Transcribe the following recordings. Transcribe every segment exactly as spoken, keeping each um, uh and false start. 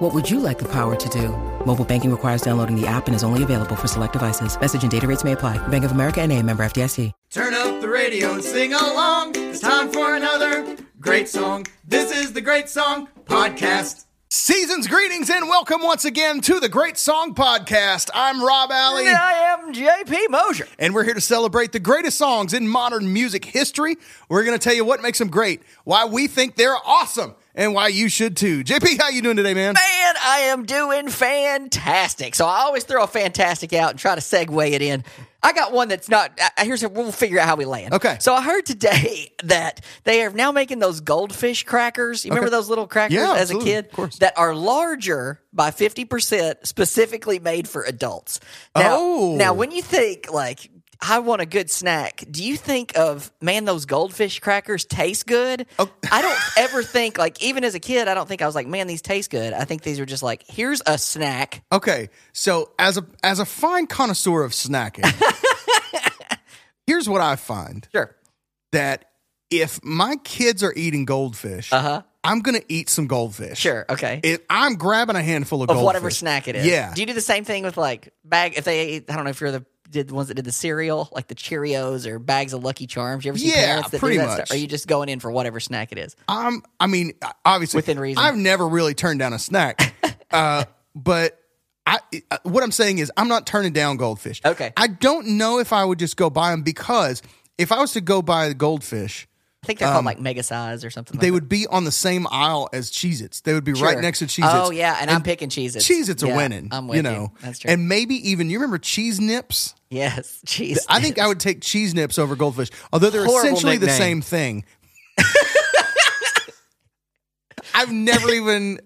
What would you like the power to do? Mobile banking requires downloading the app and is only available for select devices. Message and data rates may apply. Bank of America N A, member F D I C. Turn up the radio and sing along. It's time for another great song. This is the Great Song Podcast. Season's greetings and welcome once again to the Great Song Podcast. I'm Rob Alley. And I am J P Mosier. And we're here to celebrate the greatest songs in modern music history. We're going to tell you what makes them great, why we think they're awesome, and why you should too. J P, how you doing today, man? Man, I am doing fantastic. So I always throw a fantastic out and try to segue it in. I got one that's not, I, here's a, we'll figure out how we land. Okay. So I heard today that they are now making those goldfish crackers. You okay. remember those little crackers yeah, as a kid? Of course. That are larger by fifty percent, specifically made for adults. Now, oh. Now, when you think like, I want a good snack. Do you think of, man, those goldfish crackers taste good? Oh. I don't ever think, like, even as a kid, I don't think I was like, man, these taste good. I think these are just like, here's a snack. Okay, so as a as a fine connoisseur of snacking, here's what I find. Sure. That if my kids are eating goldfish, uh-huh. I'm going to eat some goldfish. Sure, okay. If I'm grabbing a handful of, of goldfish. Of whatever snack it is. Yeah. Do you do the same thing with, like, bag, if they eat, I don't know if you're the, did the ones that did the cereal, like the Cheerios or bags of Lucky Charms. You ever see yeah, parents that do that stuff? Or are you just going in for whatever snack it is? Um, I mean, obviously, within reason. I've never really turned down a snack. uh, but I, what I'm saying is I'm not turning down goldfish. Okay. I don't know if I would just go buy them because if I was to go buy the goldfish, I think they're called um, like mega size or something like that. They would be on the same aisle as Cheez-Its. They would be sure. right next to Cheez-Its. Oh, yeah, and, and I'm picking Cheez-Its. Cheez-Its yeah, are winning. I'm winning. You know? That's true. And maybe even, you remember Cheese Nips? Yes, Cheese Nips. I think I would take Cheese Nips over goldfish, although they're Horrible essentially nickname. The same thing. I've never even...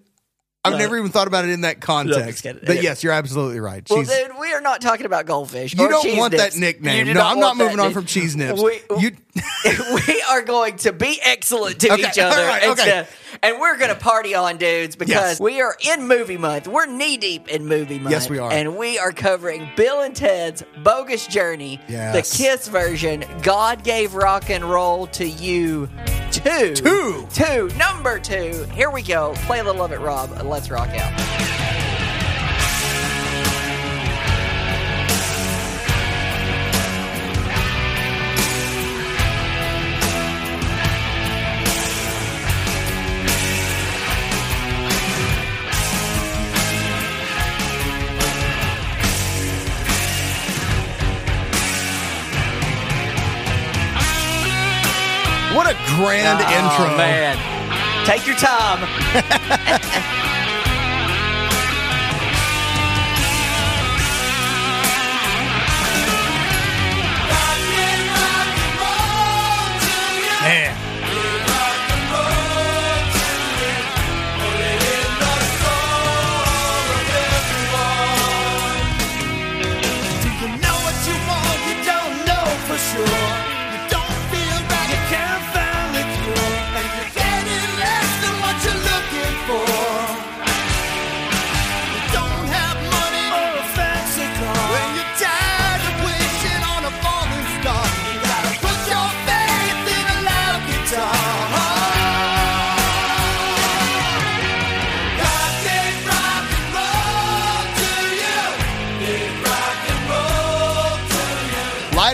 I've no. never even thought about it in that context. No, but yes, you're absolutely right. Well, dude, we are not talking about goldfish. You don't want that nickname. No, I'm not moving on from Cheese Nips. We, we are going to be excellent to okay. each other. All right, and, okay. to, and we're going to party on, dudes, because yes. we are in movie month. We're knee-deep in movie month. Yes, we are. And we are covering Bill and Ted's Bogus Journey, yes. the KISS version, God Gave Rock and Roll to You. Two. Two. Two. Number two. Here we go. Play a little of it, Rob. Let's rock out. What a grand oh, intro. Man. Take your time. Man. Do you know what you want? You don't know for sure.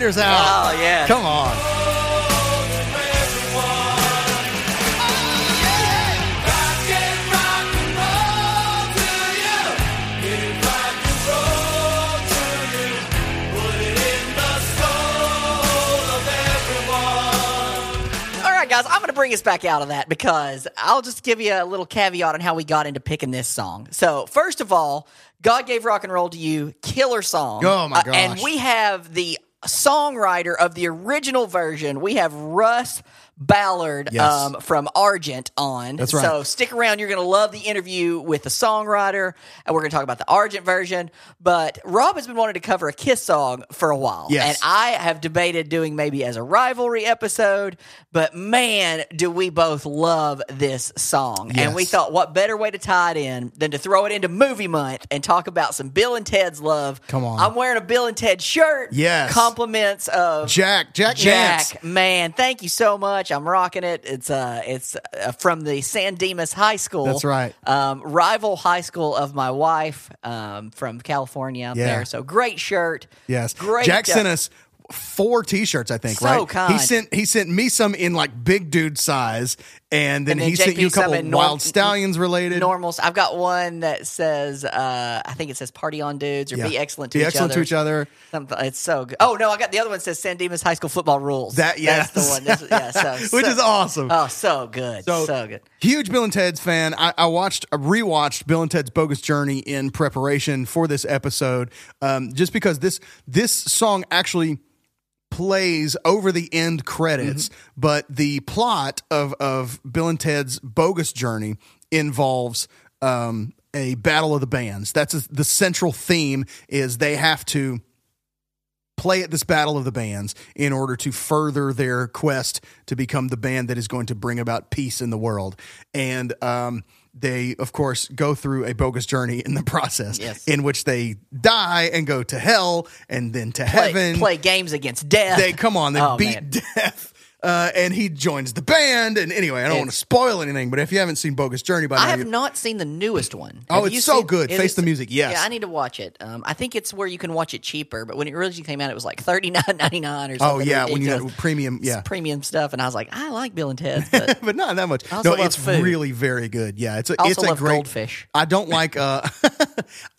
Out. Oh, yeah. Come on. All right, guys, I'm going to bring us back out of that because I'll just give you a little caveat on how we got into picking this song. So, first of all, God Gave Rock and Roll to You, killer song. Oh, my gosh. Uh, and we have the... songwriter of the original version, we have Russ Ballard yes. um, from Argent on. That's right. So stick around. You're going to love the interview with the songwriter, and we're going to talk about the Argent version. But Rob has been wanting to cover a KISS song for a while. Yes. And I have debated doing maybe as a rivalry episode, but man, do we both love this song. Yes. And we thought, what better way to tie it in than to throw it into movie month and talk about some Bill and Ted's love. Come on. I'm wearing a Bill and Ted shirt. Yes. Compliments of Jack. Jack Jack. Jack. Man, thank you so much. I'm rocking it. It's uh, it's uh, from the San Dimas High School. That's right. Um, rival high school of my wife um, from California out yeah. there. So great shirt. Yes. Great. Jack sent us four T-shirts, I think. So right? kind. He sent he sent me some in like big dude size, and then, and then he J P sent you a couple norm- Wild Stallions related. Normals. I've got one that says, uh, I think it says "Party on, dudes," or yeah. "Be excellent to be each excellent other." Be excellent to each other. It's so good. Oh no, I got the other one that says "San Dimas High School Football Rules." That yes. that's the one. That's, yeah, so, which so, is awesome. Oh, so good. So, so good. Huge Bill and Ted's fan. I, I watched, I rewatched Bill and Ted's Bogus Journey in preparation for this episode, um, just because this this song actually plays over the end credits, mm-hmm. but the plot of, of Bill and Ted's Bogus Journey involves um, a battle of the bands. That's a, the central theme is they have to play at this battle of the bands in order to further their quest to become the band that is going to bring about peace in the world. And um, they, of course, go through a bogus journey in the process yes. in which they die and go to hell and then to play, heaven. Play games against death. They come on, they oh, beat man. death. Uh, and he joins the band. And anyway, I don't it's, want to spoil anything, but if you haven't seen Bogus Journey by now... I have not seen the newest one. Oh, have it's so seen, good. It Face is, the Music, yes. Yeah, I need to watch it. Um, I think it's where you can watch it cheaper, but when it originally came out, it was like thirty-nine ninety-nine or something. Oh, yeah, ridiculous. When you had premium, yeah. premium stuff, and I was like, I like Bill and Ted's, but... but not that much. No, it's food. really very good, yeah. It's a, I also it's love a great, goldfish. I don't like... Uh,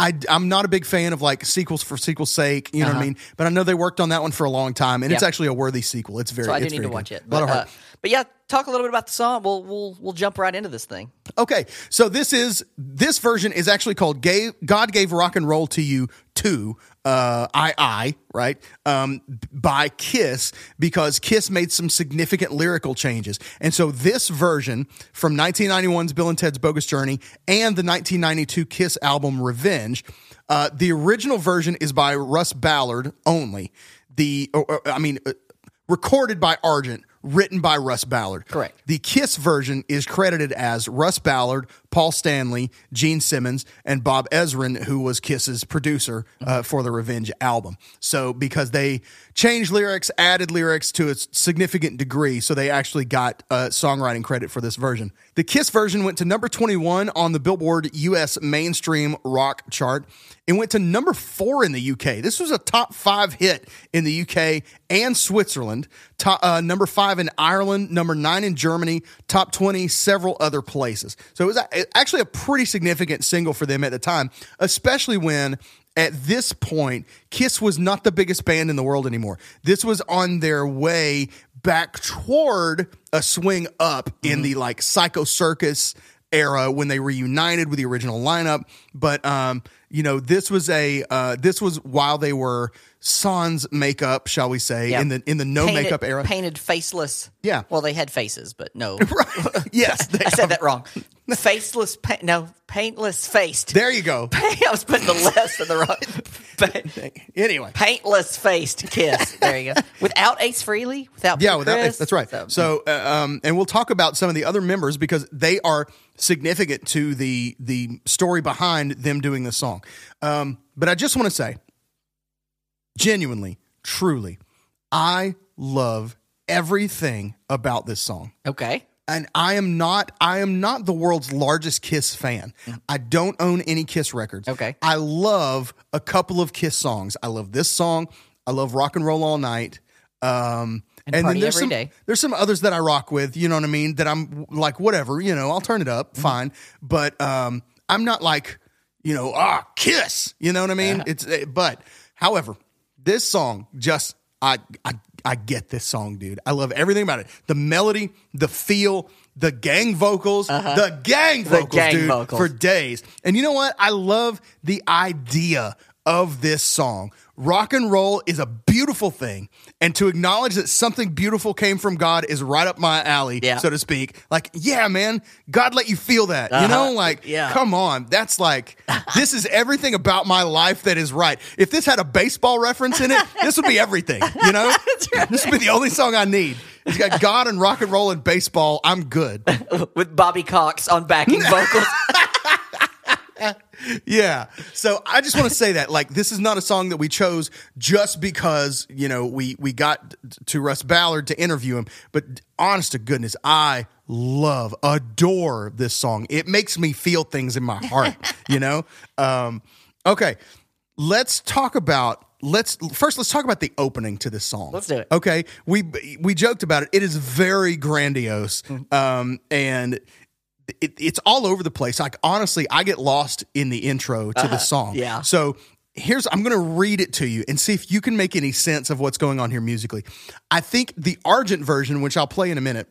I, I'm not a big fan of like sequels for sequel's sake, you know uh-huh. what I mean? But I know they worked on that one for a long time, and yeah. it's actually a worthy sequel. It's very... So I do it's need very to watch good. It. But, uh, but yeah, talk a little bit about the song. We'll we'll we'll jump right into this thing. Okay, so this is this version is actually called "Gave, God Gave Rock and Roll to You two uh, I I right um, by KISS, because KISS made some significant lyrical changes, and so this version from nineteen ninety-one's Bill and Ted's Bogus Journey and the nineteen ninety-two KISS album Revenge, uh, the original version is by Russ Ballard only. The or, or, I mean. Uh, Recorded by Argent, written by Russ Ballard. Correct. The KISS version is credited as Russ Ballard, Paul Stanley, Gene Simmons, and Bob Ezrin, who was KISS's producer uh, for the Revenge album. So because they changed lyrics, added lyrics to a significant degree, so they actually got uh, songwriting credit for this version. The KISS version went to number twenty-one on the Billboard U S Mainstream Rock chart. It went to number four in the U K. This was a top five hit in the U K and Switzerland. Top, uh, number five in Ireland. Number nine in Germany. Top twenty several other places. So it was a, actually a pretty significant single for them at the time, especially when at this point KISS was not the biggest band in the world anymore. This was on their way back toward a swing up mm-hmm. in the like Psycho Circus era when they reunited with the original lineup, but um, you know this was a uh, this was while they were sans makeup, shall we say, yep. in the in the no painted, makeup era, painted faceless. Yeah, well, they had faces, but no. Right. Yes, I said are. that wrong. Faceless, pa- no, paintless faced. There you go. I was putting the less in the wrong. Anyway, paintless faced KISS. There you go. Without Ace Frehley, without yeah, Peter without Criss, Ace, that's right. So, so uh, um, and we'll talk about some of the other members because they are significant to the the story behind them doing the song. Um, but I just want to say, genuinely, truly, I love everything about this song. Okay. And I am not I am not the world's largest KISS fan. I don't own any KISS records. Okay. I love a couple of KISS songs. I love this song. I love Rock and Roll All Night. Um, and and then there's some, there's some others that I rock with, you know what I mean, that I'm like, whatever, you know, I'll turn it up, mm-hmm. fine. But um, I'm not like, you know, ah, KISS, you know what I mean? Uh-huh. It's it, But, however, this song just, I I I get this song, dude. I love everything about it. The melody, the feel, the gang vocals, uh-huh. the gang vocals, the gang dude, vocals. For days. And you know what? I love the idea of this song. Rock and roll is a beautiful thing, and to acknowledge that something beautiful came from God is right up my alley, yeah. so to speak. Like, yeah, man, God let you feel that. Uh-huh. You know, like, yeah. come on. That's like, this is everything about my life that is right. If this had a baseball reference in it, this would be everything, you know? Right. This would be the only song I need. It's got God and rock and roll and baseball. I'm good. With Bobby Cox on backing vocals. Yeah. So I just want to say that, like, this is not a song that we chose just because, you know, we, we got to Russ Ballard to interview him. But honest to goodness, I love, adore this song. It makes me feel things in my heart, you know? Um, okay. Let's talk about, let's, first let's talk about the opening to this song. Let's do it. Okay. We, we joked about it. It is very grandiose. Mm-hmm. Um, and It, it's all over the place. Like, honestly, I get lost in the intro to uh-huh. the song. Yeah. So here's, I'm going to read it to you and see if you can make any sense of what's going on here musically. I think the Argent version, which I'll play in a minute,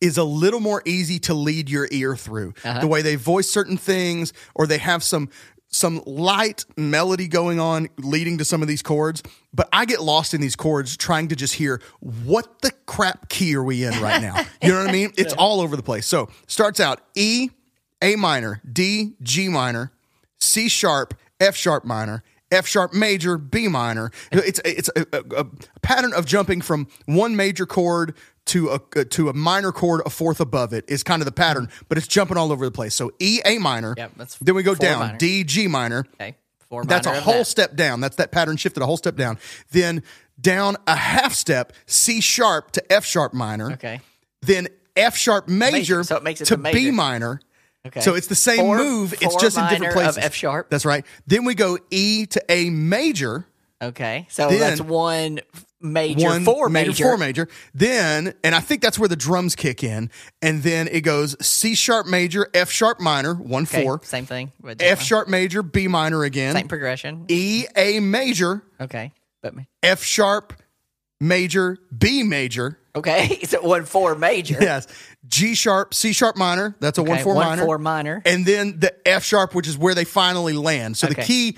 is a little more easy to lead your ear through. Uh-huh. The way they voice certain things, or they have some some light melody going on leading to some of these chords. But I get lost in these chords trying to just hear, what the crap key are we in right now? You know what I mean? It's all over the place. So starts out E, A minor, D, G minor, C sharp, F sharp minor, F sharp major, B minor. It's it's a, a, a pattern of jumping from one major chord to a to a minor chord, a fourth above it, is kind of the pattern, but it's jumping all over the place. So E, A minor, yep, that's then we go down, minor. D, G minor. Okay, four minor. That's a whole that. step down. That's that pattern shifted a whole step down. Then down a half step, C sharp to F sharp minor. Okay. Then F sharp major, major. So it makes it to major. B minor. Okay. So it's the same four, move, four it's just in different places. Of F sharp. That's right. Then we go E to A major. Okay, so then that's one major, one four major. major, four major. Then, and I think that's where the drums kick in, and then it goes C sharp major, F sharp minor, one okay, four. Same thing. F one. Sharp major, B minor again. Same progression. E, A major. Okay. But me. F sharp major, B major. Okay, so one four major. Yes. G sharp, C sharp minor. That's a okay, one four one, minor. One four minor. And then the F sharp, which is where they finally land. So okay. the key...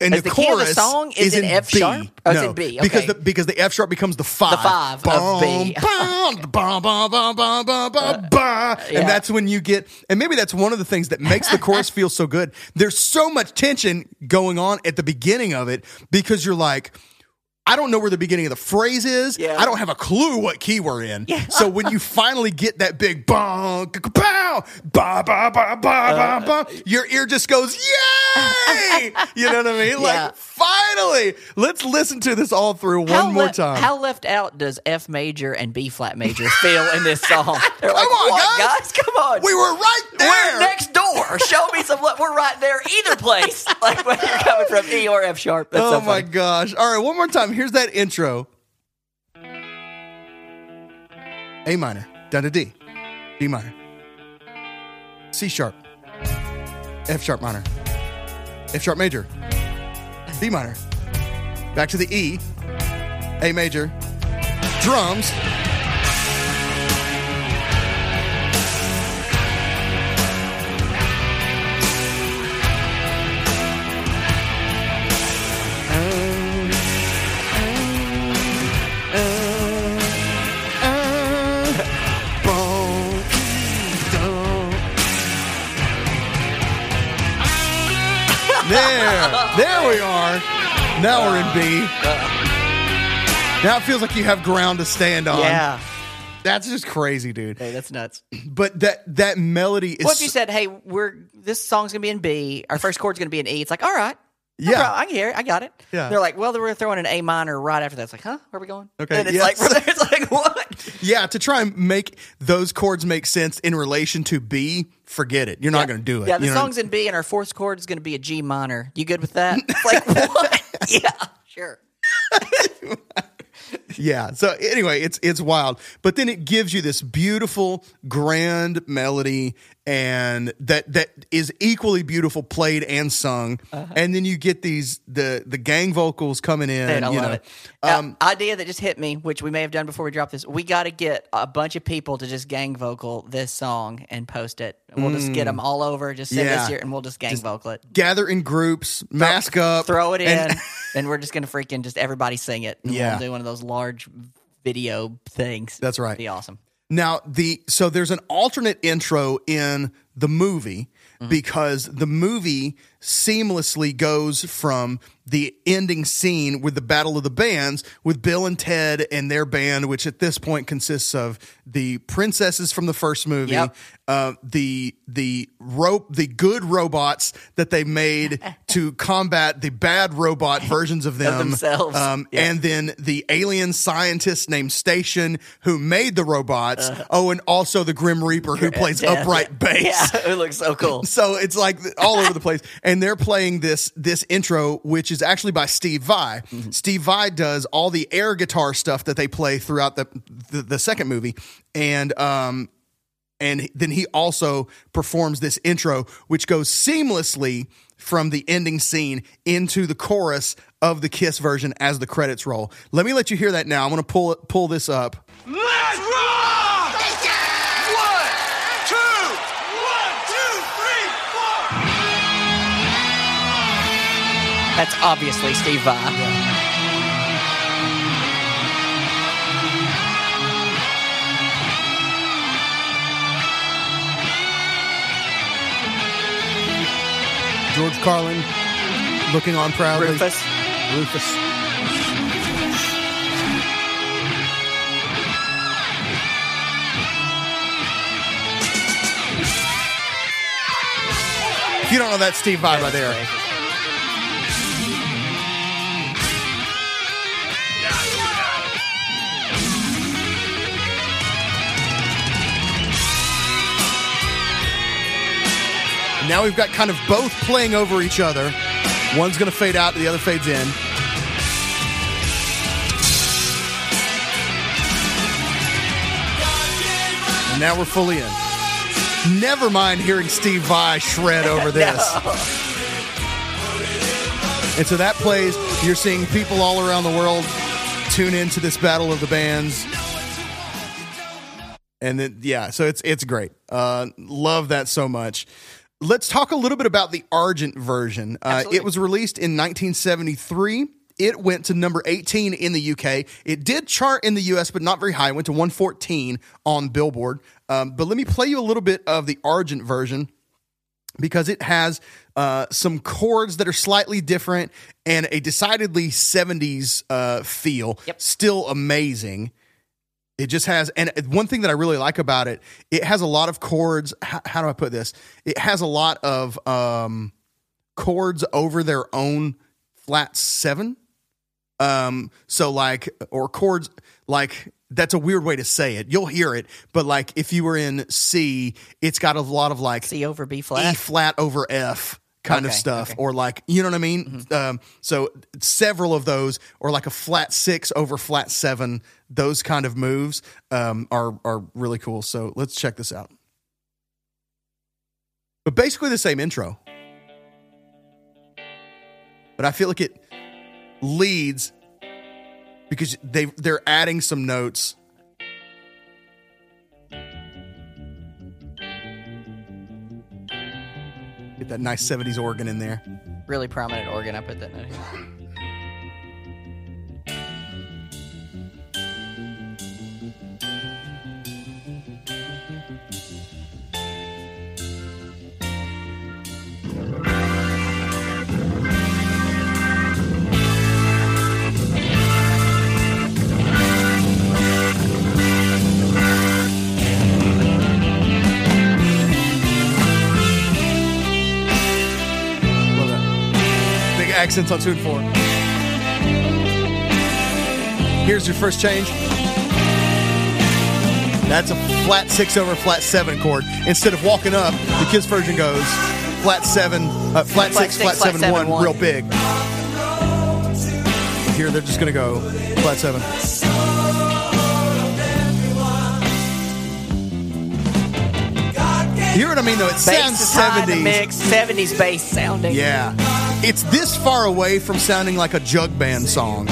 And the, the chorus the song is, is in F B. sharp? Oh, no, it's in B. Okay. Because the because the F sharp becomes the five. The five bom, of B. Bom, bom, bom, bom, bom, bom, bom, uh, and yeah. that's when you get, and maybe that's one of the things that makes the chorus feel so good. There's so much tension going on at the beginning of it because you're like, I don't know where the beginning of the phrase is. Yeah. I don't have a clue what key we're in. Yeah. So when you finally get that big bong, pow, ba ba ba ba ba, ba, your ear just goes, yay! You know what I mean? Yeah. Like, finally, let's listen to this all through one how more le- time. How left out does F major and B flat major feel in this song? They're come like, on, guys. guys, come on! We were right there. We're next door. Show me some. Le- we're right there. Either place, like whether you're coming from E or F sharp. That's oh so my gosh! All right, one more time. Here's that intro. A minor, down to D, B minor, C sharp, F sharp minor, F sharp major, B minor, back to the E, A major, drums, There, there we are. Now we're in B. Now it feels like you have ground to stand on. Yeah, that's just crazy, dude. Hey, that's nuts. But that that melody is. What if you said, "Hey, we're this song's gonna be in B. Our first chord's gonna be in E." It's like, all right, no yeah, problem. I can hear it. I got it. Yeah. They're like, well, we're throwing an A minor right after that. It's like, huh? Where are we going? Okay. And it's yes. like, there, it's like what? Yeah, to try and make those chords make sense in relation to B. Forget it. You're yeah. not going to do it. Yeah, the you song's know? in B, and our fourth chord is going to be a G minor. You good with that? It's like, what? Yeah, sure. Yeah. So anyway, it's it's wild. But then it gives you this beautiful, grand melody, and that that is equally beautiful played and sung. Uh-huh. And then you get these the the gang vocals coming in. And I you love know. it. Um, now, idea that just hit me, which we may have done before we dropped this. We got to get a bunch of people to just gang vocal this song and post it. We'll mm, just get them all over. Just send yeah. this here, and we'll just gang just vocal it. Gather in groups, mask throw, up, throw it in, and, and we're just gonna freaking just everybody sing it. And yeah, we'll do one of those large video things. That's right. It'd be awesome. Now, the so there's an alternate intro in the movie mm-hmm. because the movie seamlessly goes from the ending scene with the Battle of the Bands with Bill and Ted and their band, which at this point consists of the princesses from the first movie, yep. uh, the the rope, the good robots that they made to combat the bad robot versions of them, of themselves. Um, yeah. And then the alien scientist named Station who made the robots. Uh, oh, and also the Grim Reaper who plays Death. upright bass. Yeah, it looks so cool. So it's like all over the place. And they're playing this this intro, which is actually by Steve Vai. Mm-hmm. Steve Vai does all the air guitar stuff that they play throughout the the, the second movie, and um, and then he also performs this intro, which goes seamlessly from the ending scene into the chorus of the KISS version as the credits roll. Let me let you hear that now. I'm going to pull pull this up. Let's roll! That's obviously Steve Vai. Yeah. George Carlin, looking on proudly. Rufus. Rufus. If you don't know that Steve Vai by there. Crazy. Now we've got kind of both playing over each other. One's going to fade out, the other fades in. And now we're fully in. Never mind hearing Steve Vai shred over this. No. And so that plays. You're seeing people all around the world tune into this Battle of the Bands. And then, yeah, so it's it's great. Uh, love that so much. Let's talk a little bit about the Argent version. Uh, it was released in nineteen seventy-three. It went to number eighteen in the U K. It did chart in the U S, but not very high. It went to one fourteen on Billboard. Um, but let me play you a little bit of the Argent version because it has uh, some chords that are slightly different and a decidedly seventies uh, feel. Yep. Still amazing. It just has, and one thing that I really like about it, it has a lot of chords. How, how do I put this? It has a lot of um, chords over their own flat seven. Um, so like, or chords, like, that's a weird way to say it. You'll hear it, but like if you were in C, it's got a lot of like C over B flat, E flat over F. Kind okay, of stuff, okay. Or like, you know what I mean? Mm-hmm. Um, so several of those, or like a flat six over flat seven, those kind of moves um, are are really cool. So let's check this out. But basically the same intro. But I feel like it leads because they they're adding some notes. Get that nice seventies organ in there. Really prominent organ. I put that note here. Accents on tune four. Here's your first change. That's a flat six over flat seven chord. Instead of walking up, the KISS version goes flat seven, uh, flat, flat six, six, flat, flat seven, seven one, one, real big. Here they're just gonna go flat seven. hear what I mean, though? It sounds seventies. Mix, seventies bass sounding. Yeah. It's this far away from sounding like a jug band song.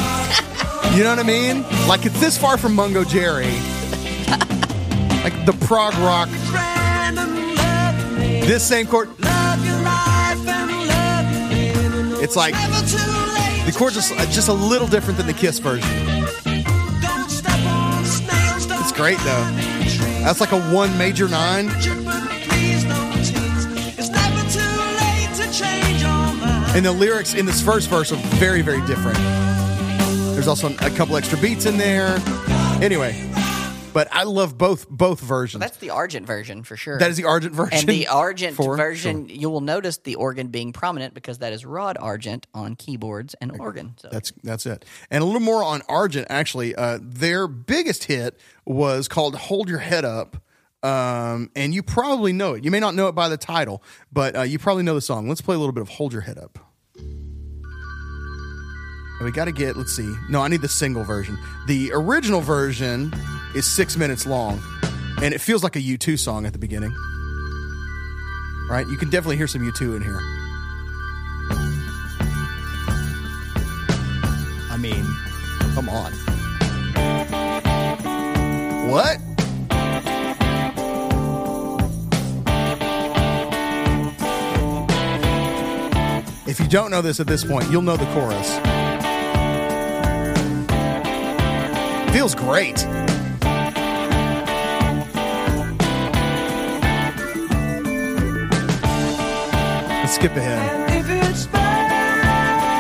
You know what I mean? Like, it's this far from Mungo Jerry. Like, the prog rock. This same chord. It's like, the chords are just a little different than the KISS version. It's great, though. That's like a one major nine. And the lyrics in this first verse are very, very different. There's also a couple extra beats in there. Anyway, but I love both both versions. Well, that's the Argent version for sure. That is the Argent version. And the Argent for, version, sure. You will notice the organ being prominent because that is Rod Argent on keyboards and organ. So. That's that's it. And a little more on Argent, actually. Uh, their biggest hit was called Hold Your Head Up, um, and you probably know it. You may not know it by the title, but uh, you probably know the song. Let's play a little bit of Hold Your Head Up. We got to get, let's see. No, I need the single version. The original version is six minutes long, and it feels like a U two song at the beginning. All right, you can definitely hear some U two in here. I mean, come on. What? If you don't know this at this point, you'll know the chorus. Feels great. Let's skip ahead.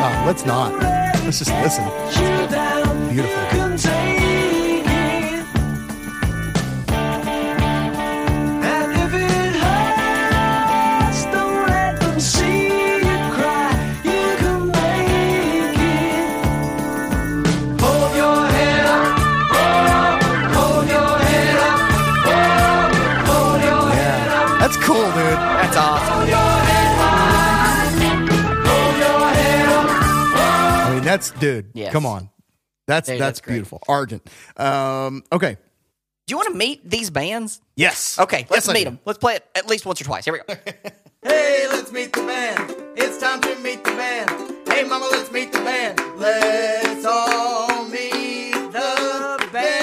Oh, let's not. Let's just listen. Beautiful. That's, dude, yes. Come on. That's dude, that's, that's beautiful. Argent. Um, okay. Do you want to meet these bands? Yes. Okay, let's yes, meet them. Let's play it at least once or twice. Here we go. Hey, let's meet the band. It's time to meet the band. Hey, mama, let's meet the band. Let's all meet the band.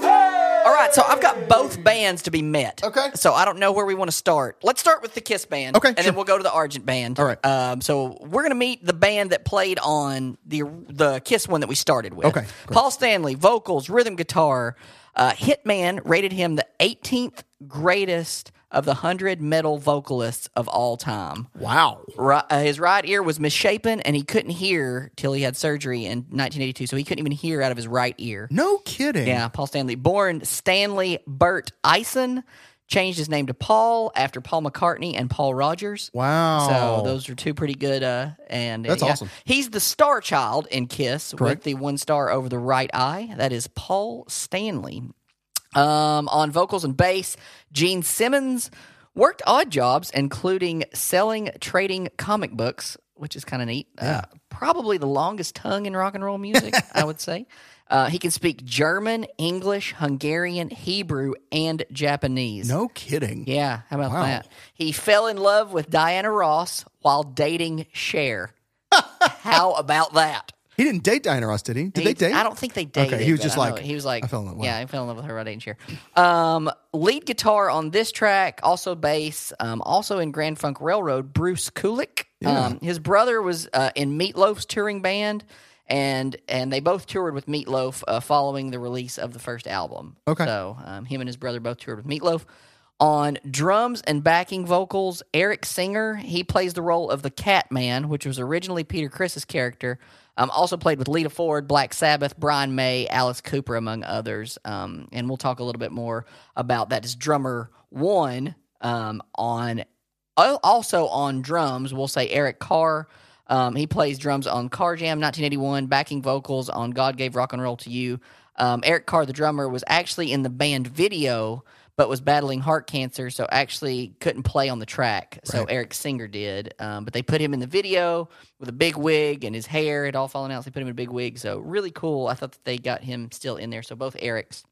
Hey! All right, so I've got both bands to be met. Okay. So I don't know where we want to start. Let's start with the KISS band. Okay. And sure. Then we'll go to the Argent band. All right. Um, so we're going to meet the band that played on the the KISS one that we started with. Okay. Great. Paul Stanley, vocals, rhythm guitar. Uh, Hitman rated him the eighteenth greatest of the one hundred metal vocalists of all time. Wow. Right, uh, his right ear was misshapen, and he couldn't hear till he had surgery in nineteen eighty-two, so he couldn't even hear out of his right ear. No kidding. Yeah, Paul Stanley. Born Stanley Burt Eisen, changed his name to Paul after Paul McCartney and Paul Rogers. Wow. So those are two pretty good. Uh, and That's uh, yeah. awesome. He's the star child in KISS. Correct. With the one star over the right eye. That is Paul Stanley. Um, on vocals and bass, Gene Simmons worked odd jobs, including selling, trading comic books, which is kind of neat. Yeah. Uh, probably the longest tongue in rock and roll music, I would say. Uh, he can speak German, English, Hungarian, Hebrew, and Japanese. No kidding. Yeah, how about wow. that? He fell in love with Diana Ross while dating Cher. How about that? He didn't date Diana Ross, did he? Did he, they date? I don't think they dated. Okay, he was just like, he was like, I fell in love with her. Yeah, I fell in love with her right in here. Um, lead guitar on this track, also bass, um, also in Grand Funk Railroad, Bruce Kulick. Yeah. Um, his brother was uh, in Meatloaf's touring band, and and they both toured with Meatloaf uh, following the release of the first album. Okay. So um, him and his brother both toured with Meatloaf. On drums and backing vocals, Eric Singer, he plays the role of the Cat Man, which was originally Peter Criss's character. Um, also played with Lita Ford, Black Sabbath, Brian May, Alice Cooper, among others. Um, and we'll talk a little bit more about that. Is drummer one um, on also on drums. We'll say Eric Carr. Um, he plays drums on Car Jam nineteen eighty-one, backing vocals on God Gave Rock and Roll to You. Um, Eric Carr, the drummer, was actually in the band Video, but was battling heart cancer, so actually couldn't play on the track. Right. So Eric Singer did. Um, but they put him in the video with a big wig, and his hair had all fallen out, so they put him in a big wig. So really cool. I thought that they got him still in there. So both Erics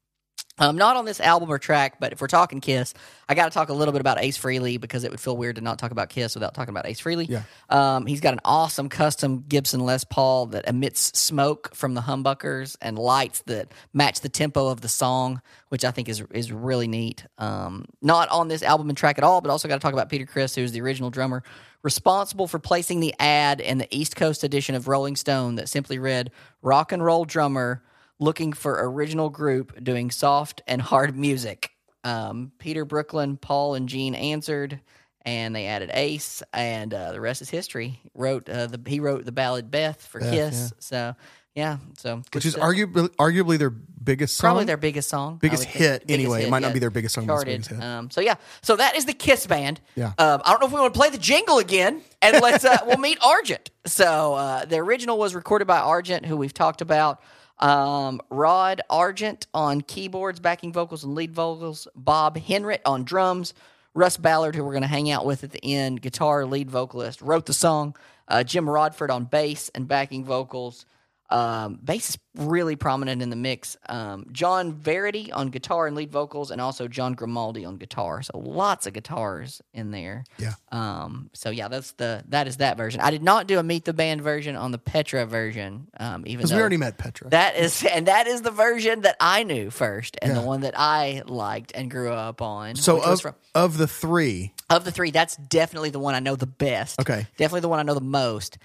Um, not on this album or track, but if we're talking Kiss, I got to talk a little bit about Ace Frehley because it would feel weird to not talk about Kiss without talking about Ace Frehley. Yeah. Um, he's got an awesome custom Gibson Les Paul that emits smoke from the humbuckers and lights that match the tempo of the song, which I think is is really neat. Um, not on this album and track at all, but also got to talk about Peter Criss, who's the original drummer, responsible for placing the ad in the East Coast edition of Rolling Stone that simply read, "Rock and roll drummer looking for original group doing soft and hard music." Um, Peter, Brooklyn, Paul, and Gene answered, and they added Ace, and uh, the rest is history. Wrote uh, the he wrote the ballad Beth for Beth, Kiss, yeah. so yeah, so which is arguably arguably their biggest song, probably their biggest song, biggest hit biggest anyway. Hit, it might yeah. not be their biggest song, but biggest hit. Um, so yeah, so that is the Kiss band. Yeah, um, I don't know if we want to play the jingle again, and let's uh, we'll meet Argent. So uh, the original was recorded by Argent, who we've talked about. Um, Rod Argent on keyboards, backing vocals, and lead vocals. Bob Henritt on drums. Russ Ballard, who we're going to hang out with at the end, guitar, lead vocalist, wrote the song. Uh, Jim Rodford on bass and backing vocals. Um, bass is really prominent in the mix. Um, John Verity on guitar and lead vocals, and also John Grimaldi on guitar. So lots of guitars in there. Yeah. Um, so yeah, that's the that is that version. I did not do a Meet the Band version on the Petra version. Um, even because we already met Petra. That is, and that is the version that I knew first, and yeah. the one that I liked and grew up on. So of from, of the three, of the three, that's definitely the one I know the best. Okay, definitely the one I know the most.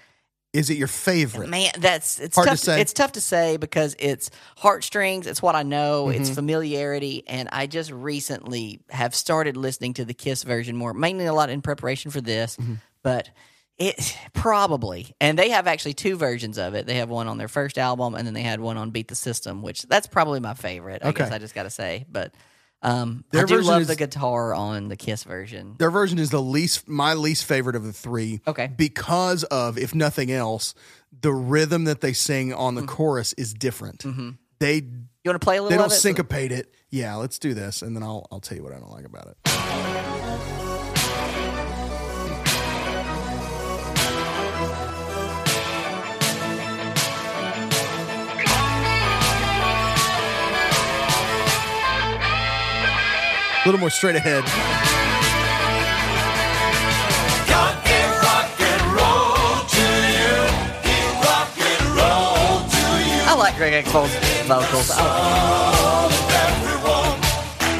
Is it your favorite? Man, that's it's hard tough to say. It's tough to say because it's heartstrings. It's what I know. Mm-hmm. It's familiarity, and I just recently have started listening to the Kiss version more, mainly a lot in preparation for this. Mm-hmm. But it probably, and they have actually two versions of it. They have one on their first album, and then they had one on Beat the System, which that's probably my favorite. I okay. guess I just got to say, but. Um, their I do love is, the guitar on the Kiss version. Their version is the least, my least favorite of the three. Okay, because of, if nothing else, the rhythm that they sing on the mm-hmm. chorus is different. Mm-hmm. They you want to play a little? They don't of it? syncopate it. Yeah, let's do this, and then I'll I'll tell you what I don't like about it. A little more straight ahead. God gave rock and roll to you. Give rock and roll to you. I like Greg Expo's vocals. I,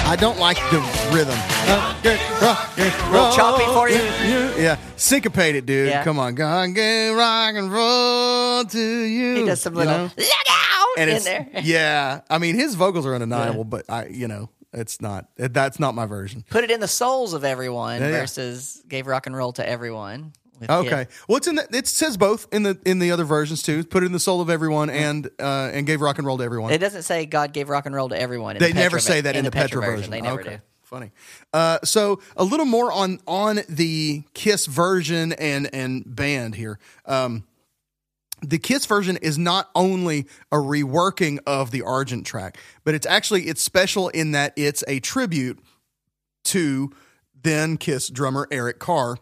I don't like the rhythm. A little choppy for you. Yeah, syncopate it, dude. Yeah. Come on. God gave rock and roll to you. He does some little, you know? Look out and in there. Yeah, I mean, his vocals are undeniable, yeah. but I, you know. It's not. That's not my version. Put it in the souls of everyone yeah, yeah. versus gave rock and roll to everyone. With okay. Kiss. Well, it's in the, it says both in the in the other versions too. Put it in the soul of everyone and uh, and gave rock and roll to everyone. It doesn't say God gave rock and roll to everyone. In they the never Petra, say that in, in the, the Petra, Petra version. version. They never okay. do. Funny. Uh, so a little more on on the Kiss version and and band here. Um, The Kiss version is not only a reworking of the Argent track, but it's actually it's special in that it's a tribute to then Kiss drummer Eric Carr,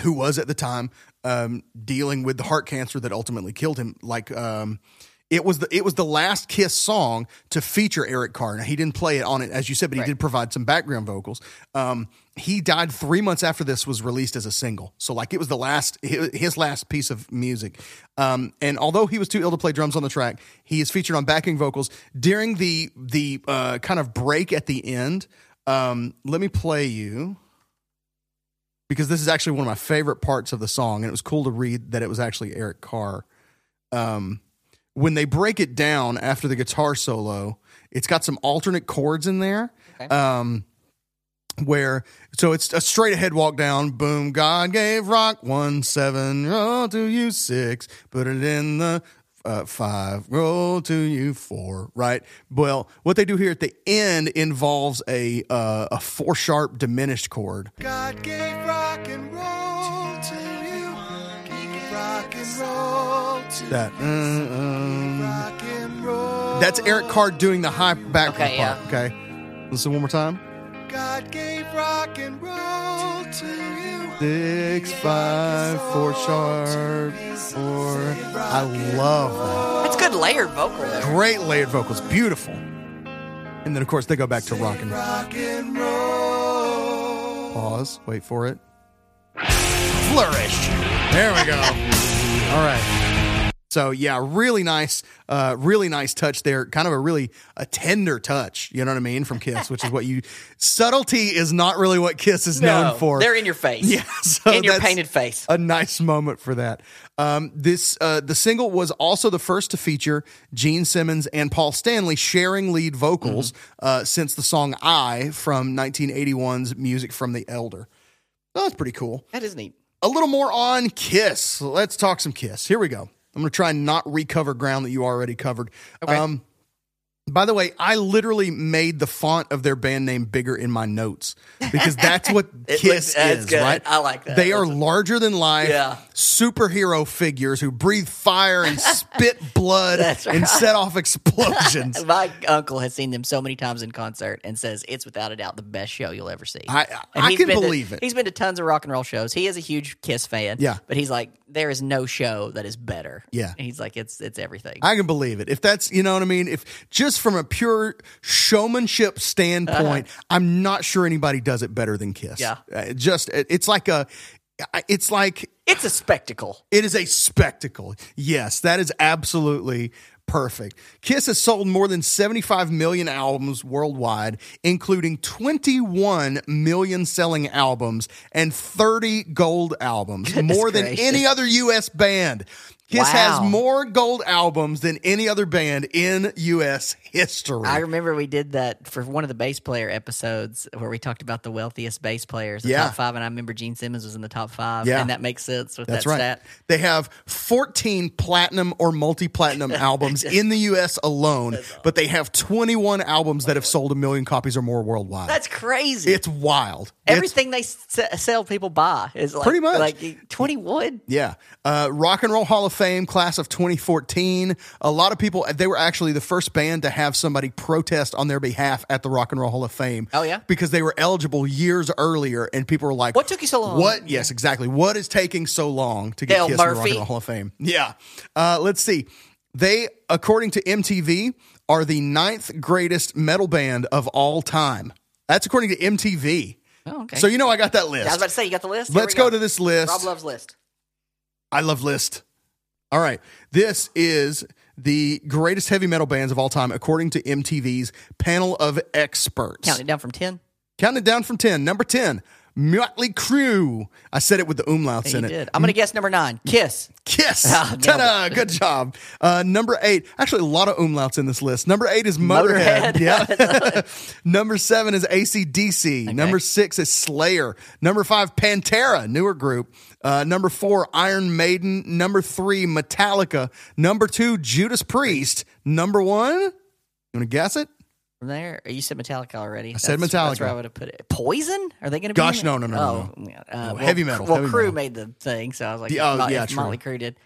who was at the time um, dealing with the heart cancer that ultimately killed him. Like um, it was the it was the last Kiss song to feature Eric Carr. Now he didn't play it on it, as you said, but right. he did provide some background vocals. Um, He died three months after this was released as a single. So, like, it was the last, his last piece of music. Um, and although he was too ill to play drums on the track, he is featured on backing vocals during the the uh, kind of break at the end. Um, let me play you, because this is actually one of my favorite parts of the song, and it was cool to read that it was actually Eric Carr. Um, when they break it down after the guitar solo, it's got some alternate chords in there. Okay. Um, Where so it's a straight ahead walk down. Boom, God gave rock one seven roll to you six. Put it in the uh, five roll to you four. Right. Well, what they do here at the end involves a uh, a four sharp diminished chord. God gave rock and roll to you. He gave rock and roll to that. Mm-mm. Rock and roll. That's Eric Carr doing the high back okay, part. Yeah. Okay, listen one more time. God gave rock and roll to you. Six, five, four sharp, four. I love that. That's good layered vocal there. Great layered vocals. Beautiful. And then, of course, they go back to rock and roll. Rock and roll. Pause. Wait for it. Flourish. There we go. All right. So, yeah, really nice, uh, really nice touch there. Kind of a really a tender touch, you know what I mean, from KISS, which is what you... Subtlety is not really what KISS is no, known for. They're in your face. Yeah. So in your painted face. A nice moment for that. Um, this uh, the single was also the first to feature Gene Simmons and Paul Stanley sharing lead vocals mm-hmm. uh, since the song I from nineteen eighty-one's Music from the Elder. Well, that's pretty cool. That is neat. A little more on KISS. Let's talk some KISS. Here we go. I'm going to try and not recover ground that you already covered. Okay. Um, by the way, I literally made the font of their band name bigger in my notes because that's what KISS looks, is, good. Right? I like that. They that's are a, larger than life yeah. superhero figures who breathe fire and spit blood right. and set off explosions. My uncle has seen them so many times in concert and says it's without a doubt the best show you'll ever see. I, I, I can believe to, it. He's been to tons of rock and roll shows. He is a huge KISS fan. Yeah. But he's like, there is no show that is better. Yeah. And he's like, it's it's everything. I can believe it. If that's, you know what I mean? If just from a pure showmanship standpoint, uh-huh. I'm not sure anybody does it better than KISS. Yeah, uh, just it, it's like a, it's like it's a spectacle. It is a spectacle. Yes, that is absolutely perfect. KISS has sold more than seventy-five million albums worldwide, including twenty-one million selling albums and thirty gold albums, Goodness more gracious. than any other U S band. KISS wow. has more gold albums than any other band in U S history. I remember we did that for one of the bass player episodes where we talked about the wealthiest bass players, the yeah. top five, and I remember Gene Simmons was in the top five, yeah. and that makes sense with That's that right. stat. They have fourteen platinum or multi-platinum albums in the U S alone, awesome. But they have twenty-one albums that have sold a million copies or more worldwide. That's crazy. It's wild. Everything it's, they s- sell, people buy. Is like, pretty much. Like twenty-one. Yeah. Uh, Rock and Roll Hall of Fame, class of twenty fourteen. A lot of people, they were actually the first band to have somebody protest on their behalf at the Rock and Roll Hall of Fame. Oh, yeah? Because they were eligible years earlier, and people were like, what took you so long? What? Yes, exactly. What is taking so long to get Dale KISS Murphy. In the Rock and Roll Hall of Fame? Yeah. Uh, let's see. They, according to M T V, are the ninth greatest metal band of all time. That's according to M T V. Oh, okay. So you know I got that list. I was about to say, you got the list? Here Let's go. go to this list. Rob loves list. I love list. All right. This is the greatest heavy metal bands of all time, according to M T V's panel of experts. Counting it down from ten. Counting it down from ten. Number ten, Motley Crue. I said it with the umlauts yeah, in it. Did. I'm going to guess number nine, KISS. KISS. Oh, Ta-da. Good job. Uh, number eight. Actually, a lot of umlauts in this list. Number eight is Motorhead. Motorhead. Yeah. Number seven is A C D C. Okay. Number six is Slayer. Number five, Pantera, newer group. Uh, number four, Iron Maiden. Number three, Metallica. Number two, Judas Priest. Number one, you want to guess it? There, you said Metallica already. I that's, said Metallica. That's where I would have put it. Poison? Are they going to be? Gosh, no, no, no, oh, no. Uh, no well, heavy metal. Well, heavy Crew metal. Made the thing, so I was like, the, oh, Mo- yeah, Motley Crue did.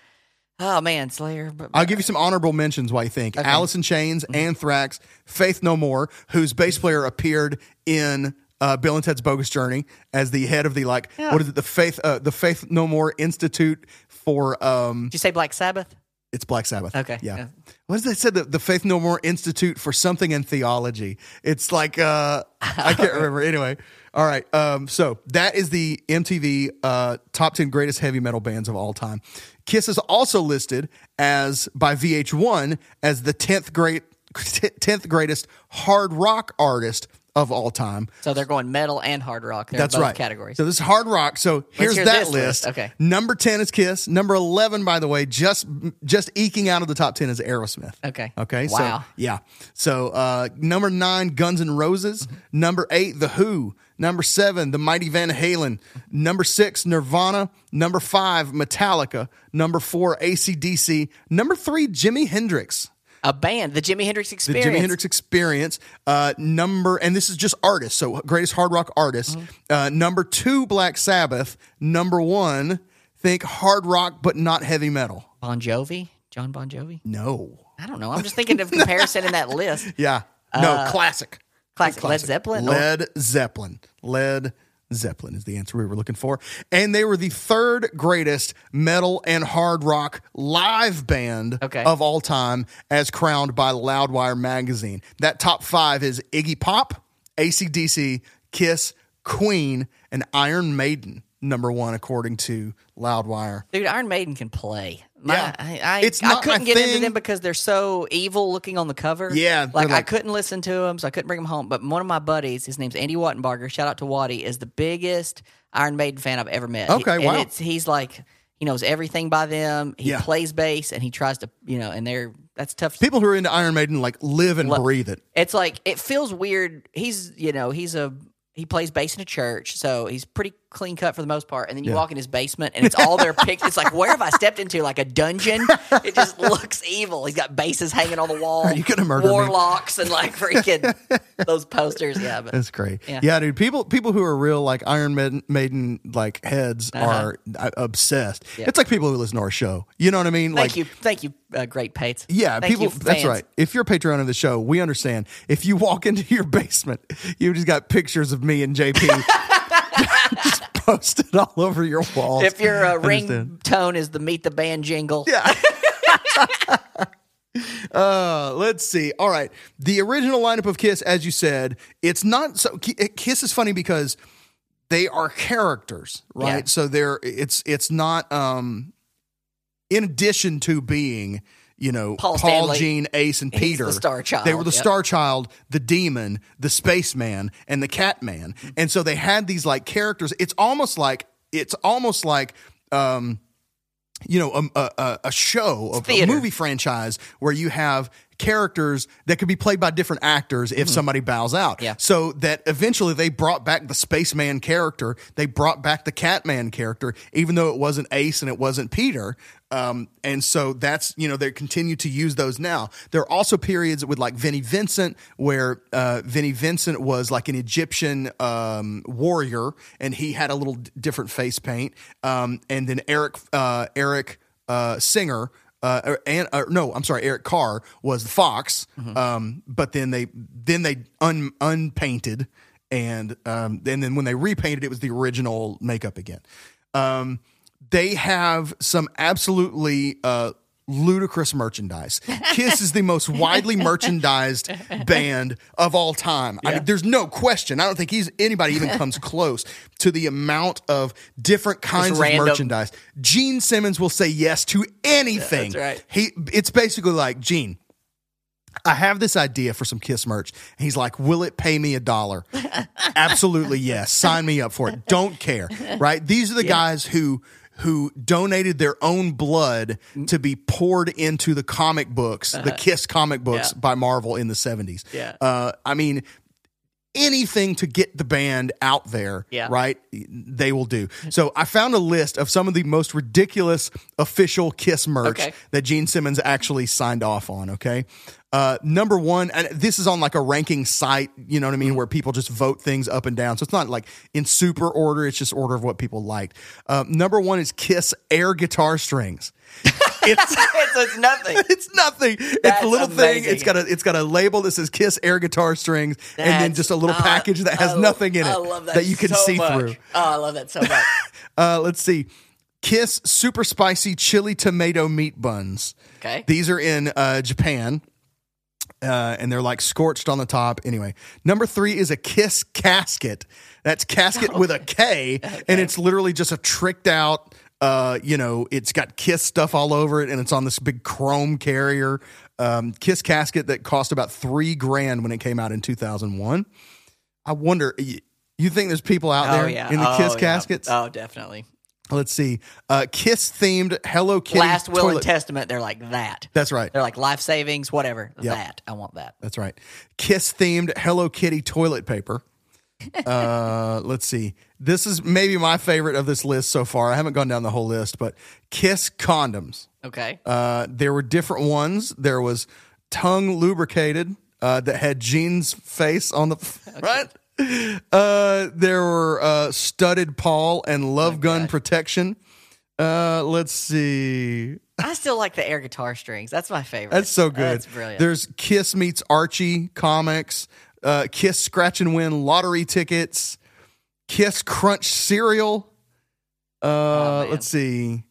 Oh man, Slayer. But, I'll give you some honorable mentions while you think. Okay. Alice in Chains, mm-hmm. Anthrax, Faith No More, whose bass player appeared in uh, Bill and Ted's Bogus Journey as the head of the like yeah. what is it? The Faith, uh, the Faith No More Institute for. Um, Did you say Black Sabbath? It's Black Sabbath. Okay. Yeah. yeah. What does that say? The, the Faith No More Institute for something in theology. It's like, uh, I can't remember. Anyway. All right. Um, so that is the M T V uh, top ten greatest heavy metal bands of all time. KISS is also listed as, by V H one, as the tenth great, tenth greatest hard rock artist of all time. So they're going metal and hard rock. They're That's both right. categories. So this is hard rock. So here's that list. list. Okay. Number ten is KISS. Number eleven, by the way, just just eking out of the top ten is Aerosmith. Okay. Okay. Wow. So, yeah. So uh, number nine, Guns N' Roses. Mm-hmm. Number eight, The Who. Number seven, the mighty Van Halen. Number six, Nirvana. Number five, Metallica. Number four, A C D C. Number three, Jimi Hendrix. A band, the Jimi Hendrix Experience. The Jimi Hendrix Experience. Uh, number, and this is just artists, so greatest hard rock artists. Mm-hmm. Uh, number two, Black Sabbath. Number one, think hard rock but not heavy metal. Bon Jovi? John Bon Jovi? No. I don't know. I'm just thinking of comparison in that list. Yeah. No, uh, classic. classic. Classic. Led Zeppelin? Led Zeppelin. Led Zeppelin is the answer we were looking for. And they were the third greatest metal and hard rock live band okay. of all time, as crowned by Loudwire magazine. That top five is Iggy Pop, A C D C, KISS, Queen, and Iron Maiden. Number one, according to Loudwire. Dude, Iron Maiden can play. My, yeah. I, I, it's not I couldn't get thing. into them because they're so evil looking on the cover. Yeah. Like, like I couldn't listen to them, so I couldn't bring them home. But one of my buddies, his name's Andy Wattenbarger, shout out to Waddy, is the biggest Iron Maiden fan I've ever met. Okay, he, wow. And it's, he's like, he knows everything by them. He yeah. plays bass, and he tries to, you know, and they're, that's tough. People who are into Iron Maiden, like, live and Look, breathe it. It's like, it feels weird. He's, you know, he's a... He plays bass in a church, so he's pretty clean cut for the most part. And then you yeah. walk in his basement, and it's all their pictures. It's like, where have I stepped into? Like a dungeon? It just looks evil. He's got bases hanging on the wall. Are you gonna murder warlocks me? And like freaking those posters. Yeah, but, that's great. Yeah. yeah, dude. People, people who are real like Iron Maiden, Maiden like heads uh-huh. are obsessed. Yeah. It's like people who listen to our show. You know what I mean? Thank like, you, thank you, uh, great Pates. Yeah, thank people. You, that's right. If you're a Patreon of the show, we understand. If you walk into your basement, you just got pictures of me and J P just posted all over your walls. If your uh, ring tone is the Meet the Band jingle. Yeah. uh, let's see. All right. The original lineup of KISS, as you said, it's not so. KISS is funny because they are characters, right? Yeah. So they're it's it's not um, in addition to being, you know, Paul, Paul Gene, Ace, and Peter. The star child. They were the yep. star child, the demon, the spaceman, and the cat man. Mm-hmm. And so they had these like characters. It's almost like it's almost like um, you know, a, a, a show, of a, a movie franchise where you have characters that could be played by different actors if mm-hmm. somebody bows out. Yeah. So that eventually they brought back the spaceman character. They brought back the Catman character, even though it wasn't Ace and it wasn't Peter. Um, and so that's, you know, they continue to use those now. There are also periods with like Vinnie Vincent, where uh, Vinnie Vincent was like an Egyptian um, warrior, and he had a little d- different face paint. Um, and then Eric uh, Eric uh, Singer. Uh, and uh, no, I'm sorry. Eric Carr was the fox, mm-hmm. um, but then they then they un, unpainted, and um, and then when they repainted, it was the original makeup again. Um, they have some absolutely uh, ludicrous merchandise. KISS is the most widely merchandised band of all time. Yeah. I mean, there's no question. I don't think he's, anybody even comes close to the amount of different kinds of merchandise. Gene Simmons will say yes to anything. Yeah, that's right. He, it's basically like, Gene, I have this idea for some KISS merch. And he's like, will it pay me a dollar? Absolutely yes. Sign me up for it. Don't care. Right? These are the yeah. guys who... who donated their own blood to be poured into the comic books, uh-huh. the KISS comic books yeah. by Marvel in the seventies. Yeah. Uh, I mean, anything to get the band out there, yeah. right, they will do. So I found a list of some of the most ridiculous official KISS merch okay. that Gene Simmons actually signed off on, okay? Uh, number one, and this is on like a ranking site, you know what I mean, where people just vote things up and down. So it's not like in super order. It's just order of what people liked. Uh, number one is KISS air guitar strings. It's, it's, it's nothing. It's nothing. That's it's a little amazing. Thing. It's got a it's got a label that says KISS air guitar strings, That's, and then just a little uh, package that has I, nothing in it I love that, that you can so see much. Through. Oh, I love that so much. uh, let's see. KISS super spicy chili tomato meat buns. Okay, these are in uh, Japan. Uh, and they're like scorched on the top. Anyway, number three is a KISS casket. That's casket oh. with a K, okay. and it's literally just a tricked out, uh, you know, it's got KISS stuff all over it, and it's on this big chrome carrier. Um, KISS casket that cost about three grand when it came out in two thousand one. I wonder, you think there's people out there oh, yeah. in the oh, KISS yeah. caskets? Oh, definitely. Let's see. Uh, KISS themed Hello Kitty. Last Will toilet. And Testament. They're like that. That's right. They're like life savings, whatever. Yep. That. I want that. That's right. KISS themed Hello Kitty toilet paper. Uh, let's see. This is maybe my favorite of this list so far. I haven't gone down the whole list, but KISS condoms. Okay. Uh, there were different ones. There was tongue lubricated uh, that had Gene's face on the front. Okay. Uh, there were uh, studded Paul and love oh gun God. Protection. Uh, let's see. I still like the air guitar strings. That's my favorite. That's so good. Uh, that's brilliant. There's KISS meets Archie comics, uh, KISS scratch and win lottery tickets, Kiss Crunch cereal. Uh, oh, let's see.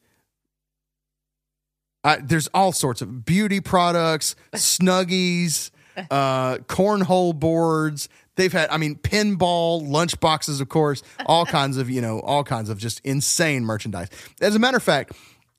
I, there's all sorts of beauty products, Snuggies, uh, cornhole boards. They've had, I mean, pinball, lunch boxes, of course, all kinds of, you know, all kinds of just insane merchandise. As a matter of fact,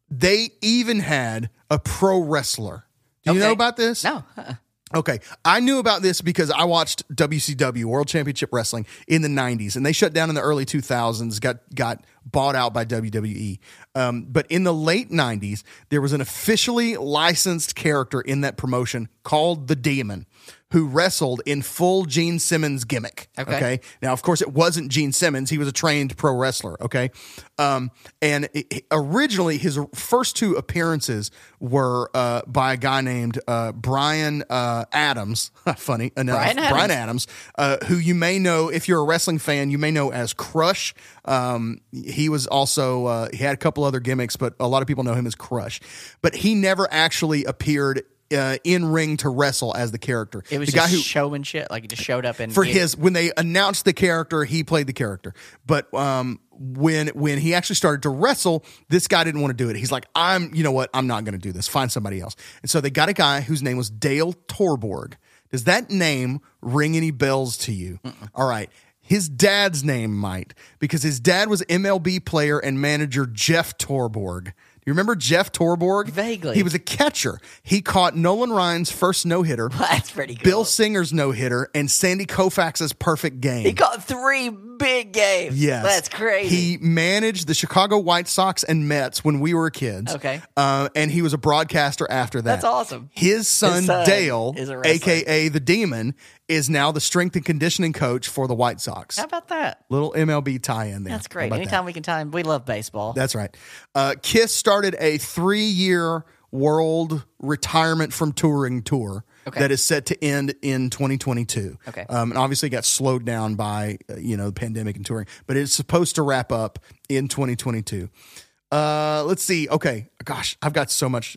they even had a pro wrestler. Do you okay. know about this? No. Uh-uh. Okay. I knew about this because I watched W C W, World Championship Wrestling, in the nineties, and they shut down in the early two thousands, got got bought out by W W E. Um, but in the late nineties, there was an officially licensed character in that promotion called The Demon, who wrestled in full Gene Simmons gimmick. Okay. okay. Now, of course, it wasn't Gene Simmons. He was a trained pro wrestler. Okay. Um, and it, originally, his first two appearances were uh, by a guy named uh, Brian uh, Adams. Funny enough. Brian Adams, Brian Adams uh, who you may know, if you're a wrestling fan, you may know as Crush. Um, he was also, uh, he had a couple other gimmicks, but a lot of people know him as Crush. But he never actually appeared Uh, in ring to wrestle as the character. It was the just guy who, showing shit, like he just showed up and for his it. When they announced the character, he played the character. But um, when when he actually started to wrestle, this guy didn't want to do it. He's like, I'm, you know what, I'm not going to do this. Find somebody else. And so they got a guy whose name was Dale Torborg. Does that name ring any bells to you? Mm-mm. All right. His dad's name might, because his dad was M L B player and manager Jeff Torborg. You remember Jeff Torborg? Vaguely. He was a catcher. He caught Nolan Ryan's first no-hitter. Well, that's pretty good. Cool. Bill Singer's no-hitter and Sandy Koufax's perfect game. He caught three big games. Yes. That's crazy. He managed the Chicago White Sox and Mets when we were kids. Okay. Uh, and he was a broadcaster after that. That's awesome. His son, His son Dale, a k a. The Demon, is now the strength and conditioning coach for the White Sox. How about that? Little M L B tie-in there. That's great. Anytime that? we can tie in, we love baseball. That's right. Uh, KISS started a three-year world retirement from touring tour okay. that is set to end in twenty twenty-two. Okay. Um, and obviously it got slowed down by, you know, the pandemic and touring, but it's supposed to wrap up in twenty twenty-two. Uh, let's see. Okay. Gosh, I've got so much.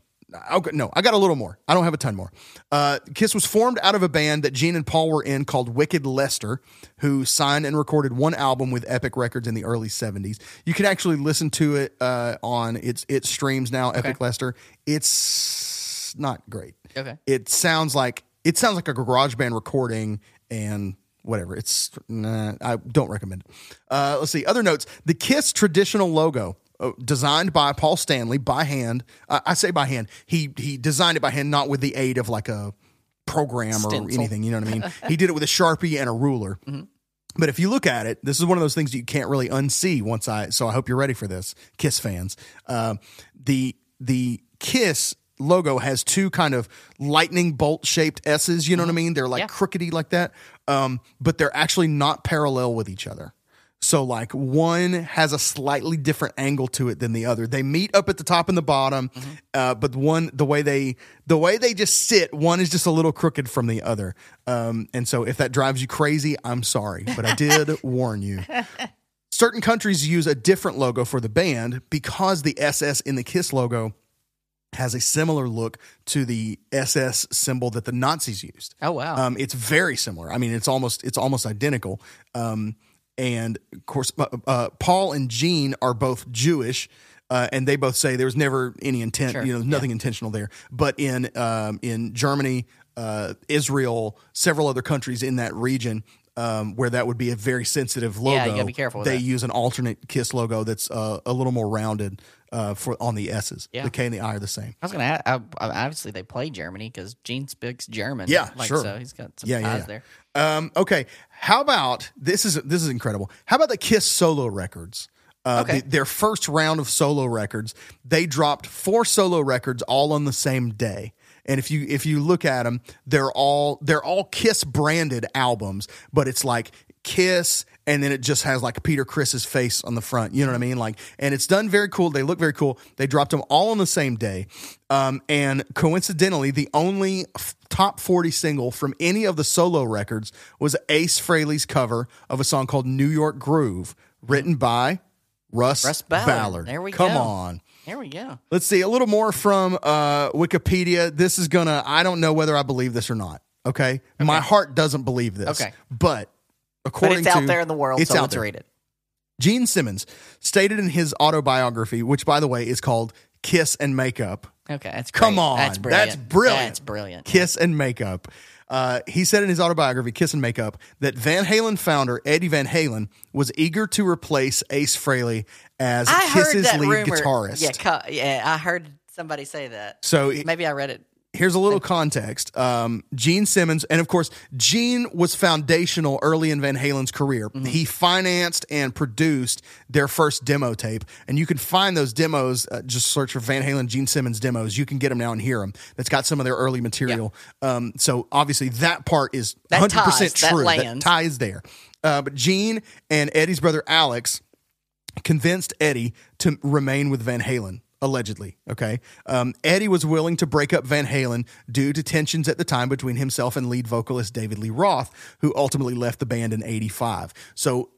I'll, no, I got a little more. I don't have a ton more. Uh, KISS was formed out of a band that Gene and Paul were in called Wicked Lester, who signed and recorded one album with Epic Records in the early seventies. You can actually listen to it uh, on its it streams now, okay. Epic Lester. It's not great. Okay, it sounds like it sounds like a garage band recording and whatever. It's nah, I don't recommend it. Uh, let's see other notes. The KISS traditional logo. Designed by Paul Stanley by hand. Uh, I say by hand. He he designed it by hand, not with the aid of like a program Stencil. or anything. You know what I mean? He did it with a Sharpie and a ruler. Mm-hmm. But if you look at it, this is one of those things that you can't really unsee once I. So I hope you're ready for this, KISS fans. Uh, the the KISS logo has two kind of lightning bolt shaped S's. You know mm-hmm. what I mean? They're like yeah. crookedy like that, um, but they're actually not parallel with each other. So, like, one has a slightly different angle to it than the other. They meet up at the top and the bottom, mm-hmm. uh, but one the way they the way they just sit, one is just a little crooked from the other. Um, and so, if that drives you crazy, I'm sorry, but I did warn you. Certain countries use a different logo for the band because the S S in the KISS logo has a similar look to the S S symbol that the Nazis used. Oh wow, um, it's very similar. I mean, it's almost it's almost identical. Um, And, of course, uh, uh, Paul and Gene are both Jewish, uh, and they both say there was never any intent, sure. you know, nothing yeah. intentional there. But in um, in Germany, uh, Israel, several other countries in that region um, where that would be a very sensitive logo, yeah, you gotta be careful with they that. use an alternate KISS logo that's uh, a little more rounded uh, for on the S's. Yeah. The K and the I are the same. I was going to add, obviously they play Germany because Gene speaks German. Yeah, like, sure. So he's got some yeah, ties yeah. there. Um, okay, how about this is this is incredible. How about the KISS solo records? Uh, okay. the, their first round of solo records, they dropped four solo records all on the same day. And if you if you look at them, they're all they're all KISS branded albums, but it's like KISS. And then it just has like Peter Criss's face on the front. You know what I mean? Like, and it's done very cool. They look very cool. They dropped them all on the same day. Um, and coincidentally, the only f- top forty single from any of the solo records was Ace Frehley's cover of a song called New York Groove, written by Russ, Russ Ballard. Ballard. There we Come go. Come on. There we go. Let's see a little more from uh, Wikipedia. This is going to, I don't know whether I believe this or not. Okay. okay. My heart doesn't believe this. Okay. But. According but it's out to, there in the world, it's so out let's there. read it. Gene Simmons stated in his autobiography, which, by the way, is called Kiss and Makeup. Okay, that's great. Come on. That's brilliant. That's brilliant. That's brilliant. Kiss and Makeup. Uh, he said in his autobiography, Kiss and Makeup, that Van Halen founder Eddie Van Halen was eager to replace Ace Frehley as I Kiss's lead rumor. guitarist. Yeah, co- yeah, I heard somebody say that. So maybe I read it. Here's a little context. Um, Gene Simmons, and of course, Gene was foundational early in Van Halen's career. Mm-hmm. He financed and produced their first demo tape, and you can find those demos. Uh, just search for Van Halen, Gene Simmons demos. You can get them now and hear them. That's got some of their early material. Yeah. Um, so obviously that part is that one hundred percent ties, true. That, that ties there. Uh, but Gene and Eddie's brother Alex convinced Eddie to remain with Van Halen. Allegedly, okay? Um, Eddie was willing to break up Van Halen due to tensions at the time between himself and lead vocalist David Lee Roth, who ultimately left the band in eighty-five. So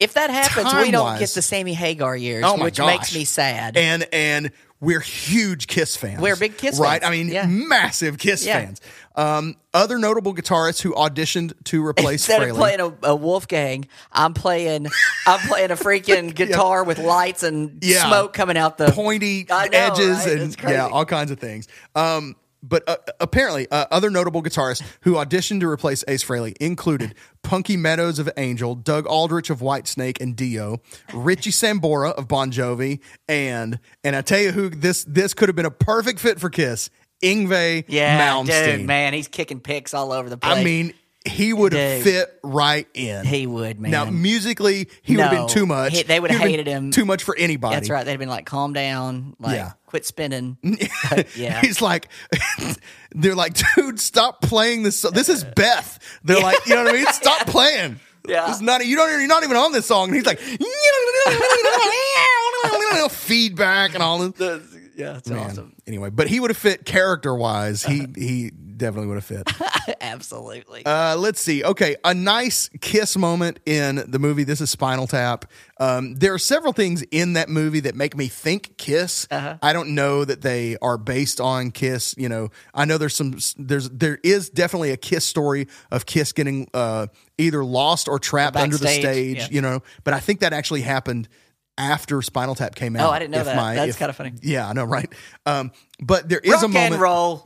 if that happens, we don't get the Sammy Hagar years, oh which gosh. makes me sad. And and we're huge KISS fans. We're big KISS right? fans. Right? I mean, yeah. massive KISS yeah. fans. Um, other notable guitarists who auditioned to replace Frehley. Instead of playing a, a Wolfgang, I'm playing I'm playing a freaking guitar yeah. with lights and yeah. smoke coming out the pointy know, edges right? and yeah, all kinds of things. Um, but uh, apparently, uh, other notable guitarists who auditioned to replace Ace Frehley included Punky Meadows of Angel, Doug Aldrich of Whitesnake and Dio, Richie Sambora of Bon Jovi, and and I tell you who this this could have been a perfect fit for KISS. Yngwie yeah, Malmsteen. Dude, man, he's kicking picks all over the place. I mean, he would have fit right in. He would, man. Now, musically, he no, would have been too much. He, they would have hated him. Too much for anybody. That's right. They'd have been like, calm down. Like, yeah. quit spinning. But, yeah. He's like, they're like, dude, stop playing this. So- this is Beth. They're yeah. like, you know what I mean? Stop yeah. playing. Yeah. It's not, you don't, you're not even on this song. And he's like, feedback and all this. Yeah, it's awesome. Anyway, but he would have fit character-wise. He he definitely would have fit. Absolutely. Uh, let's see. Okay, a nice KISS moment in the movie. This is Spinal Tap. Um, there are several things in that movie that make me think KISS. Uh-huh. I don't know that they are based on KISS. You know, I know there's some there's there is definitely a KISS story of KISS getting uh, either lost or trapped backstage, under the stage. Yeah. You know, but I think that actually happened after Spinal Tap came out. Oh, I didn't know that. My, That's kind of funny. Yeah, I know, right? Um, but there is rock a moment. And roll.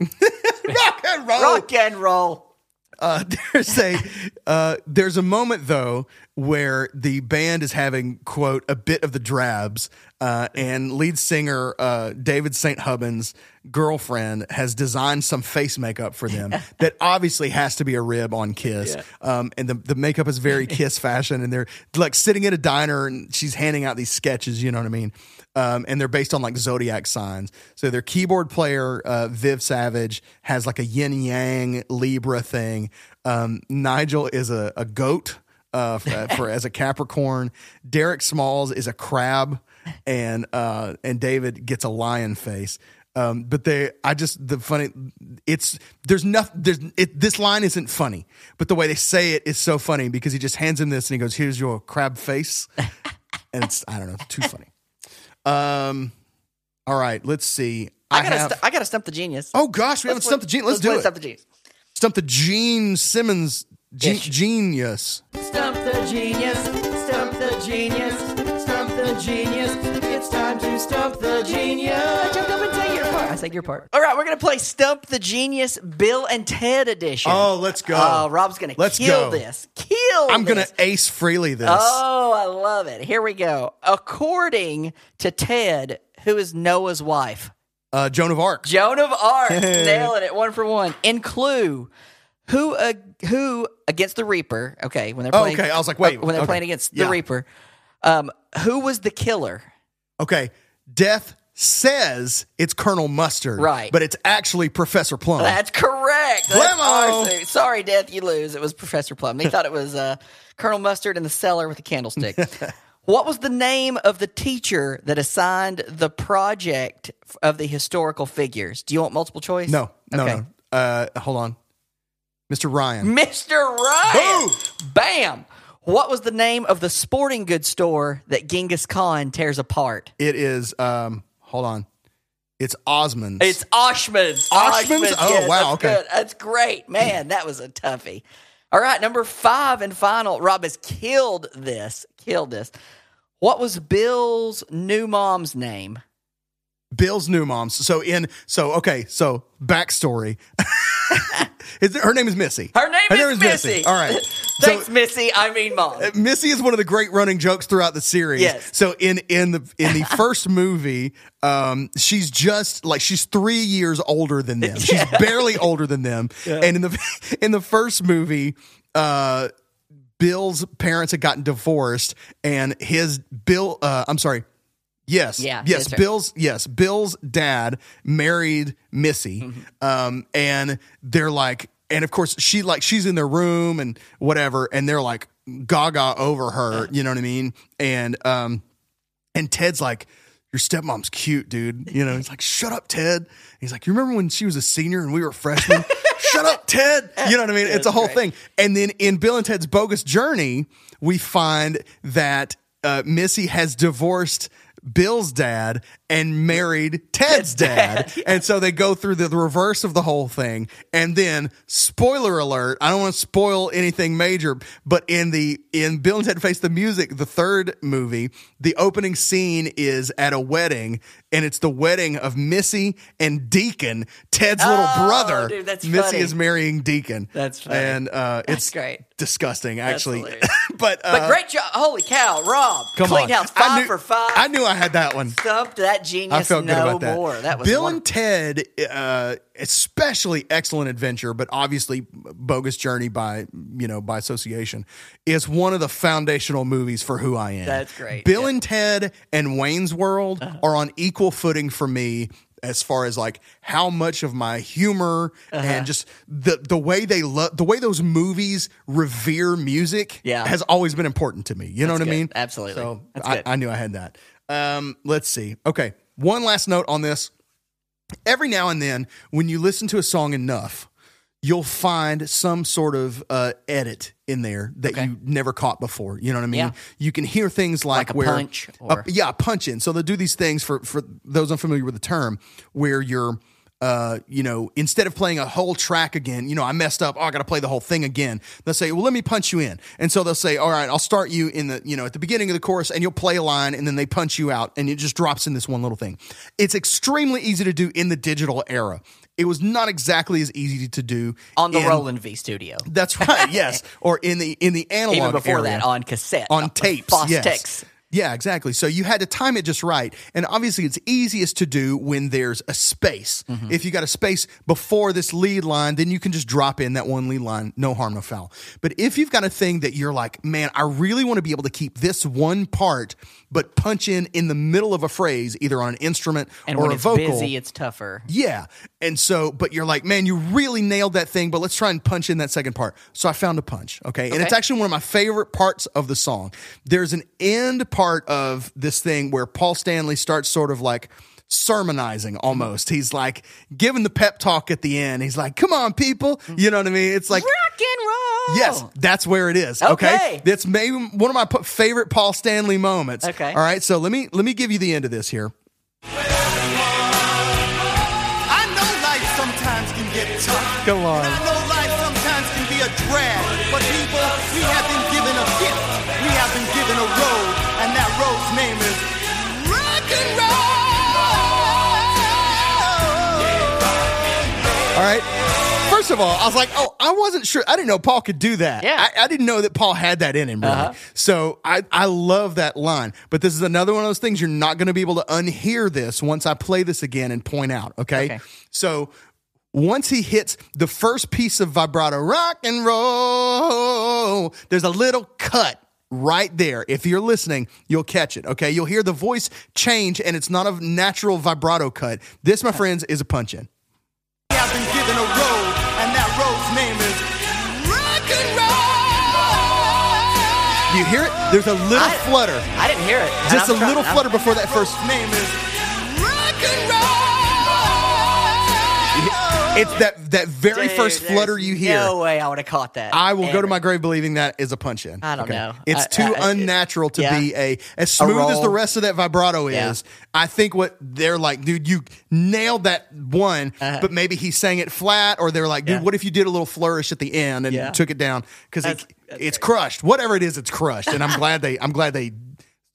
Rock and roll. Rock and roll. Uh, there's a uh, there's a moment though where the band is having quote a bit of the drabs, uh, and lead singer uh, David Saint Hubbins' girlfriend has designed some face makeup for them that obviously has to be a rib on KISS, yeah. um, and the the makeup is very KISS fashion, and they're like sitting at a diner and she's handing out these sketches, you know what I mean. Um, and they're based on like zodiac signs. So their keyboard player, uh, Viv Savage, has like a yin yang Libra thing. Um, Nigel is a, a goat uh, for, for as a Capricorn. Derek Smalls is a crab, and uh, and David gets a lion face. Um, but they, I just the funny. It's there's nothing. There's it, this line isn't funny, but the way they say it is so funny because he just hands him this and he goes, "Here's your crab face," and it's I don't know, it's too funny. Um. All right. Let's see. I, I gotta. Have, stu- I gotta stump the genius. Oh gosh, we let's haven't play, stumped the genius. Let's, let's do play it. Stump the genius. Stump the Gene Simmons Ge- genius. Stump the genius. Stump the genius. Stump the genius. It's time to stump the genius. I jumped up and sang your part. I sang your part. All right, we're gonna play Stump the Genius, Bill and Ted edition. Oh, let's go. Oh, uh, Rob's gonna let's kill go. this. Kill. I'm this. gonna Ace Frehley this. Oh, I love it. Here we go. According to Ted, who is Noah's wife? Uh, Joan of Arc. Joan of Arc, nailing it one for one. In Clue, who uh, who against the Reaper? Okay, when they're playing. Oh, okay, I was like, wait, uh, when they're okay. playing against yeah. the Reaper, um, who was the killer? Okay, Death says it's Colonel Mustard, right? But it's actually Professor Plum. That's correct. That's Sorry, Death, you lose. It was Professor Plum. They thought it was uh, Colonel Mustard in the cellar with a candlestick. What was the name of the teacher that assigned the project of the historical figures? Do you want multiple choice? No, no, okay. no. Uh, hold on, Mister Ryan. Mister Ryan. Boom! Bam. What was the name of the sporting goods store that Genghis Khan tears apart? It is. Um, Hold on. It's Osmond's. It's Oshman's. Oshman's? Oh, yes, wow. That's okay. Good. That's great. Man, that was a toughie. All right, number five and final. Rob has killed this. Killed this. What was Bill's new mom's name? Bill's new mom's. So in so okay. So backstory. Her name is Missy. Her name, her name is, is Missy. Missy. All right. Thanks, so, Missy. I mean, Mom. Missy is one of the great running jokes throughout the series. Yes. So in in the in the first movie, um, she's just like she's three years older than them. She's yeah. barely older than them. Yeah. And in the in the first movie, uh, Bill's parents had gotten divorced, and his Bill. Uh, I'm sorry. Yes, yeah, yes, Bill's yes, Bill's dad married Missy, mm-hmm. um, and they're like, and of course she like she's in their room and whatever, and they're like gaga over her, you know what I mean? And um, and Ted's like, your stepmom's cute, dude. You know, he's like, shut up, Ted. He's like, you remember when she was a senior and we were freshmen? Shut up, Ted. You know what I mean? That's it's a whole great. thing. And then in Bill and Ted's Bogus Journey, we find that uh, Missy has divorced Bill's dad and married Ted's dad. And so they go through the, the reverse of the whole thing. And then, spoiler alert, I don't want to spoil anything major, but in the in Bill and Ted Face the Music, the third movie, the opening scene is at a wedding, and it's the wedding of Missy and Deacon, Ted's oh, little brother. Dude, that's Missy funny. is marrying Deacon. That's funny. And uh, that's it's great. disgusting, actually. but, uh, but great job. Holy cow, Rob. Come Clean on. House, five I knew, for five. I knew I had that one. Stumped that genius I felt no good about that. more. That was Bill wonderful. and Ted, uh, especially Excellent Adventure, but obviously Bogus Journey by, you know, by association, is one of the foundational movies for who I am. That's great. Bill yeah. and Ted and Wayne's World uh-huh. are on equal footing for me as far as like how much of my humor uh-huh. and just the the way they love the way those movies revere music yeah. has always been important to me. You That's know what good. I mean? Absolutely. So I, I knew I had that. Um, let's see. Okay. One last note on this. Every now and then, when you listen to a song enough, you'll find some sort of uh, edit in there that okay. you never caught before. You know what I mean? Yeah. You can hear things like, like a where, punch or... a, yeah, a punch in. So they'll do these things for for those unfamiliar with the term, where you're, uh, you know, instead of playing a whole track again, you know, I messed up. Oh, I got to play the whole thing again. They'll say, well, let me punch you in. And so they'll say, all right, I'll start you in the, you know, at the beginning of the chorus, and you'll play a line, and then they punch you out, and it just drops in this one little thing. It's extremely easy to do in the digital era. It was not exactly as easy to do on the in, Roland V Studio. That's right. Yes. Or in the, in the analog Even before area, that on cassette, on tapes. Yes. Text. Yeah, exactly. So you had to time it just right. And obviously it's easiest to do when there's a space. Mm-hmm. If you got a space before this lead line, then you can just drop in that one lead line, no harm, no foul. But if you've got a thing that you're like, man, I really want to be able to keep this one part, but punch in in the middle of a phrase, either on an instrument and or a vocal. And when it's busy, it's tougher. Yeah. And so, but you're like, man, you really nailed that thing, but let's try and punch in that second part. So I found a punch, okay? okay. And it's actually one of my favorite parts of the song. There's an end part. part of this thing where Paul Stanley starts sort of like sermonizing almost. He's like giving the pep talk at the end. He's like, come on, people. You know what I mean? It's like rock and roll. Yes, that's where it is. Okay. That's okay? Maybe one of my favorite Paul Stanley moments. Okay. All right. So let me let me give you the end of this here. I know life sometimes can get tough. Come on. I know life sometimes can be a drag, but people, we have been given a gift. We have been given a road. And that road's name is rock and roll. All right. First of all, I was like, oh, I wasn't sure. I didn't know Paul could do that. Yeah. I, I didn't know that Paul had that in him, really. Uh-huh. So I, I love that line. But this is another one of those things you're not going to be able to unhear this once I play this again and point out, okay? okay. So once he hits the first piece of vibrato, rock and roll, there's a little cut. Right there. If you're listening, you'll catch it, okay? You'll hear the voice change, and it's not a natural vibrato cut. This, my friends, is a punch-in. I've been given a road, and that road's name is rock and roll. Do you hear it? There's a little I, flutter. I didn't hear it. Just a trying, little I'm, flutter before that first name is rock and roll. It's that, that very Dude, first flutter you hear. No way I would have caught that. I will ever. go to my grave believing that is a punch in. I don't okay? know. It's I, too I, unnatural to yeah. be a as smooth a as the rest of that vibrato yeah. is. I think what they're like, dude, you nailed that one, uh-huh. but maybe he sang it flat, or they're like, dude, yeah. what if you did a little flourish at the end and yeah. took it down because it, it's great. crushed. Whatever it is, it's crushed, and I'm glad they. I'm glad they.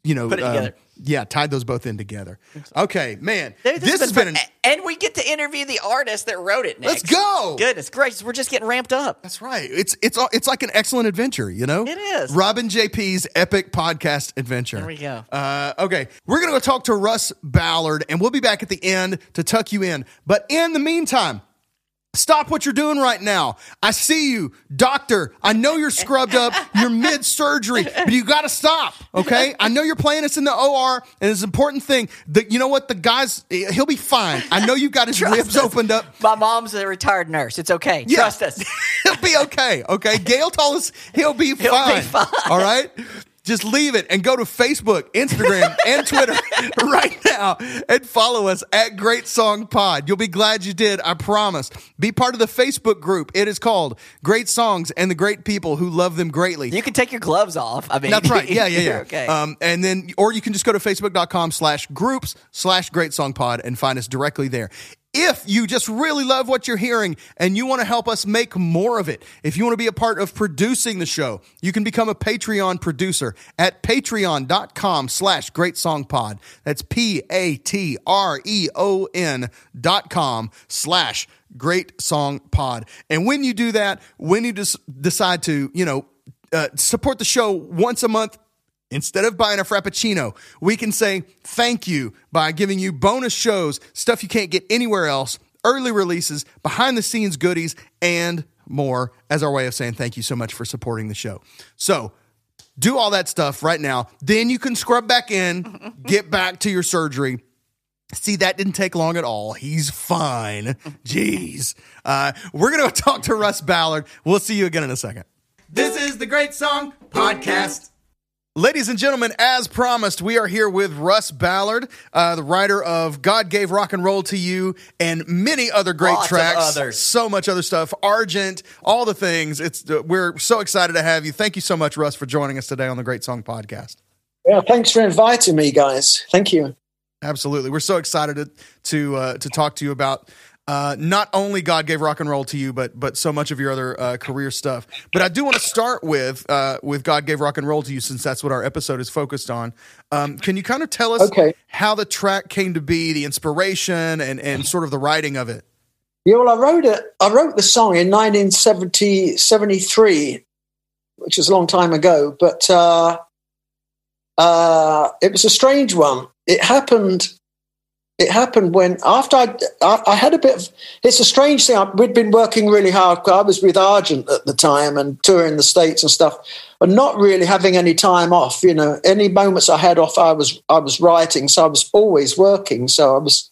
you know, put it um, together. Yeah, tied those both in together. Okay, man, this, this has been, been an, and we get to interview the artist that wrote it next. Let's go! Goodness gracious, we're just getting ramped up. That's right. It's it's it's like an excellent adventure, you know. It is Robin J P's epic podcast adventure. There we go. Uh, okay, we're gonna go talk to Russ Ballard, and we'll be back at the end to tuck you in. But in the meantime, stop what you're doing right now. I see you, doctor. I know you're scrubbed up. You're mid-surgery, but you got to stop, okay? I know you're playing us in the O R, and it's an important thing. The, you know what? The guy's, he'll be fine. I know you've got his Trust ribs us. Opened up. My mom's a retired nurse. It's okay. Yeah. Trust us. He'll be okay, okay? Gail told us he'll be he'll fine. He'll be fine. All right? Just leave it and go to Facebook, Instagram, and Twitter right now and follow us at Great Song Pod. You'll be glad you did, I promise. Be part of the Facebook group. It is called Great Songs and the Great People Who Love Them Greatly. You can take your gloves off. I mean, that's right. Yeah, yeah, yeah. Okay. Um, and then, or you can just go to facebook.com slash groups slash Great Song Pod and find us directly there. If you just really love what you're hearing and you want to help us make more of it, if you want to be a part of producing the show, you can become a Patreon producer at patreon.com slash Great Song Pod. That's P-A-T-R-E-O-N dot com slash Great Song Pod. And when you do that, when you just decide to, you know, uh, support the show once a month, instead of buying a Frappuccino, we can say thank you by giving you bonus shows, stuff you can't get anywhere else, early releases, behind-the-scenes goodies, and more as our way of saying thank you so much for supporting the show. So do all that stuff right now. Then you can scrub back in, get back to your surgery. See, that didn't take long at all. He's fine. Jeez. Uh, we're going to talk to Russ Ballard. We'll see you again in a second. This is the Great Song Podcast. Ladies and gentlemen, as promised, we are here with Russ Ballard, uh, the writer of God Gave Rock and Roll to You and many other great Lots tracks, of others. So much other stuff, Argent, all the things. It's uh, we're so excited to have you. Thank you so much, Russ, for joining us today on the Great Song Podcast. Yeah, thanks for inviting me, guys. Thank you. Absolutely. We're so excited to to, uh, to talk to you about Uh, not only God Gave Rock and Roll to You, but but so much of your other uh, career stuff. But I do want to start with uh, with God Gave Rock and Roll to You, since that's what our episode is focused on. Um, can you kind of tell us okay. how the track came to be, the inspiration, and and sort of the writing of it? Yeah, well, I wrote it. I wrote the song in nineteen seventy-three, which was a long time ago. But uh, uh, it was a strange one. It happened. It happened when, after I, I, I had a bit of, it's a strange thing, I, we'd been working really hard, I was with Argent at the time and touring the States and stuff, and not really having any time off, you know, any moments I had off, I was I was writing, so I was always working, so I was,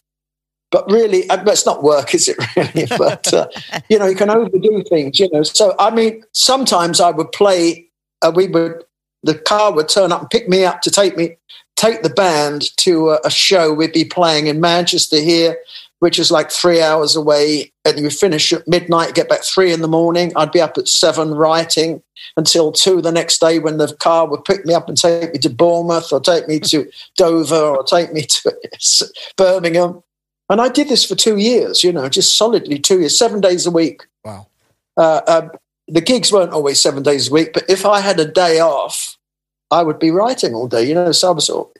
but really, I, it's not work, is it really, but, uh, you know, you can overdo things, you know, so, I mean, sometimes I would play, uh, we would, the car would turn up and pick me up to take me, take the band to a show we'd be playing in Manchester here, which is like three hours away, and you finish at midnight, get back three in the morning. I'd be up at seven writing until two the next day when the car would pick me up and take me to Bournemouth or take me to Dover or take me to Birmingham. And I did this for two years, you know, just solidly two years, seven days a week. Wow. Uh, uh, the gigs weren't always seven days a week, but if I had a day off, I would be writing all day, you know, so I was all,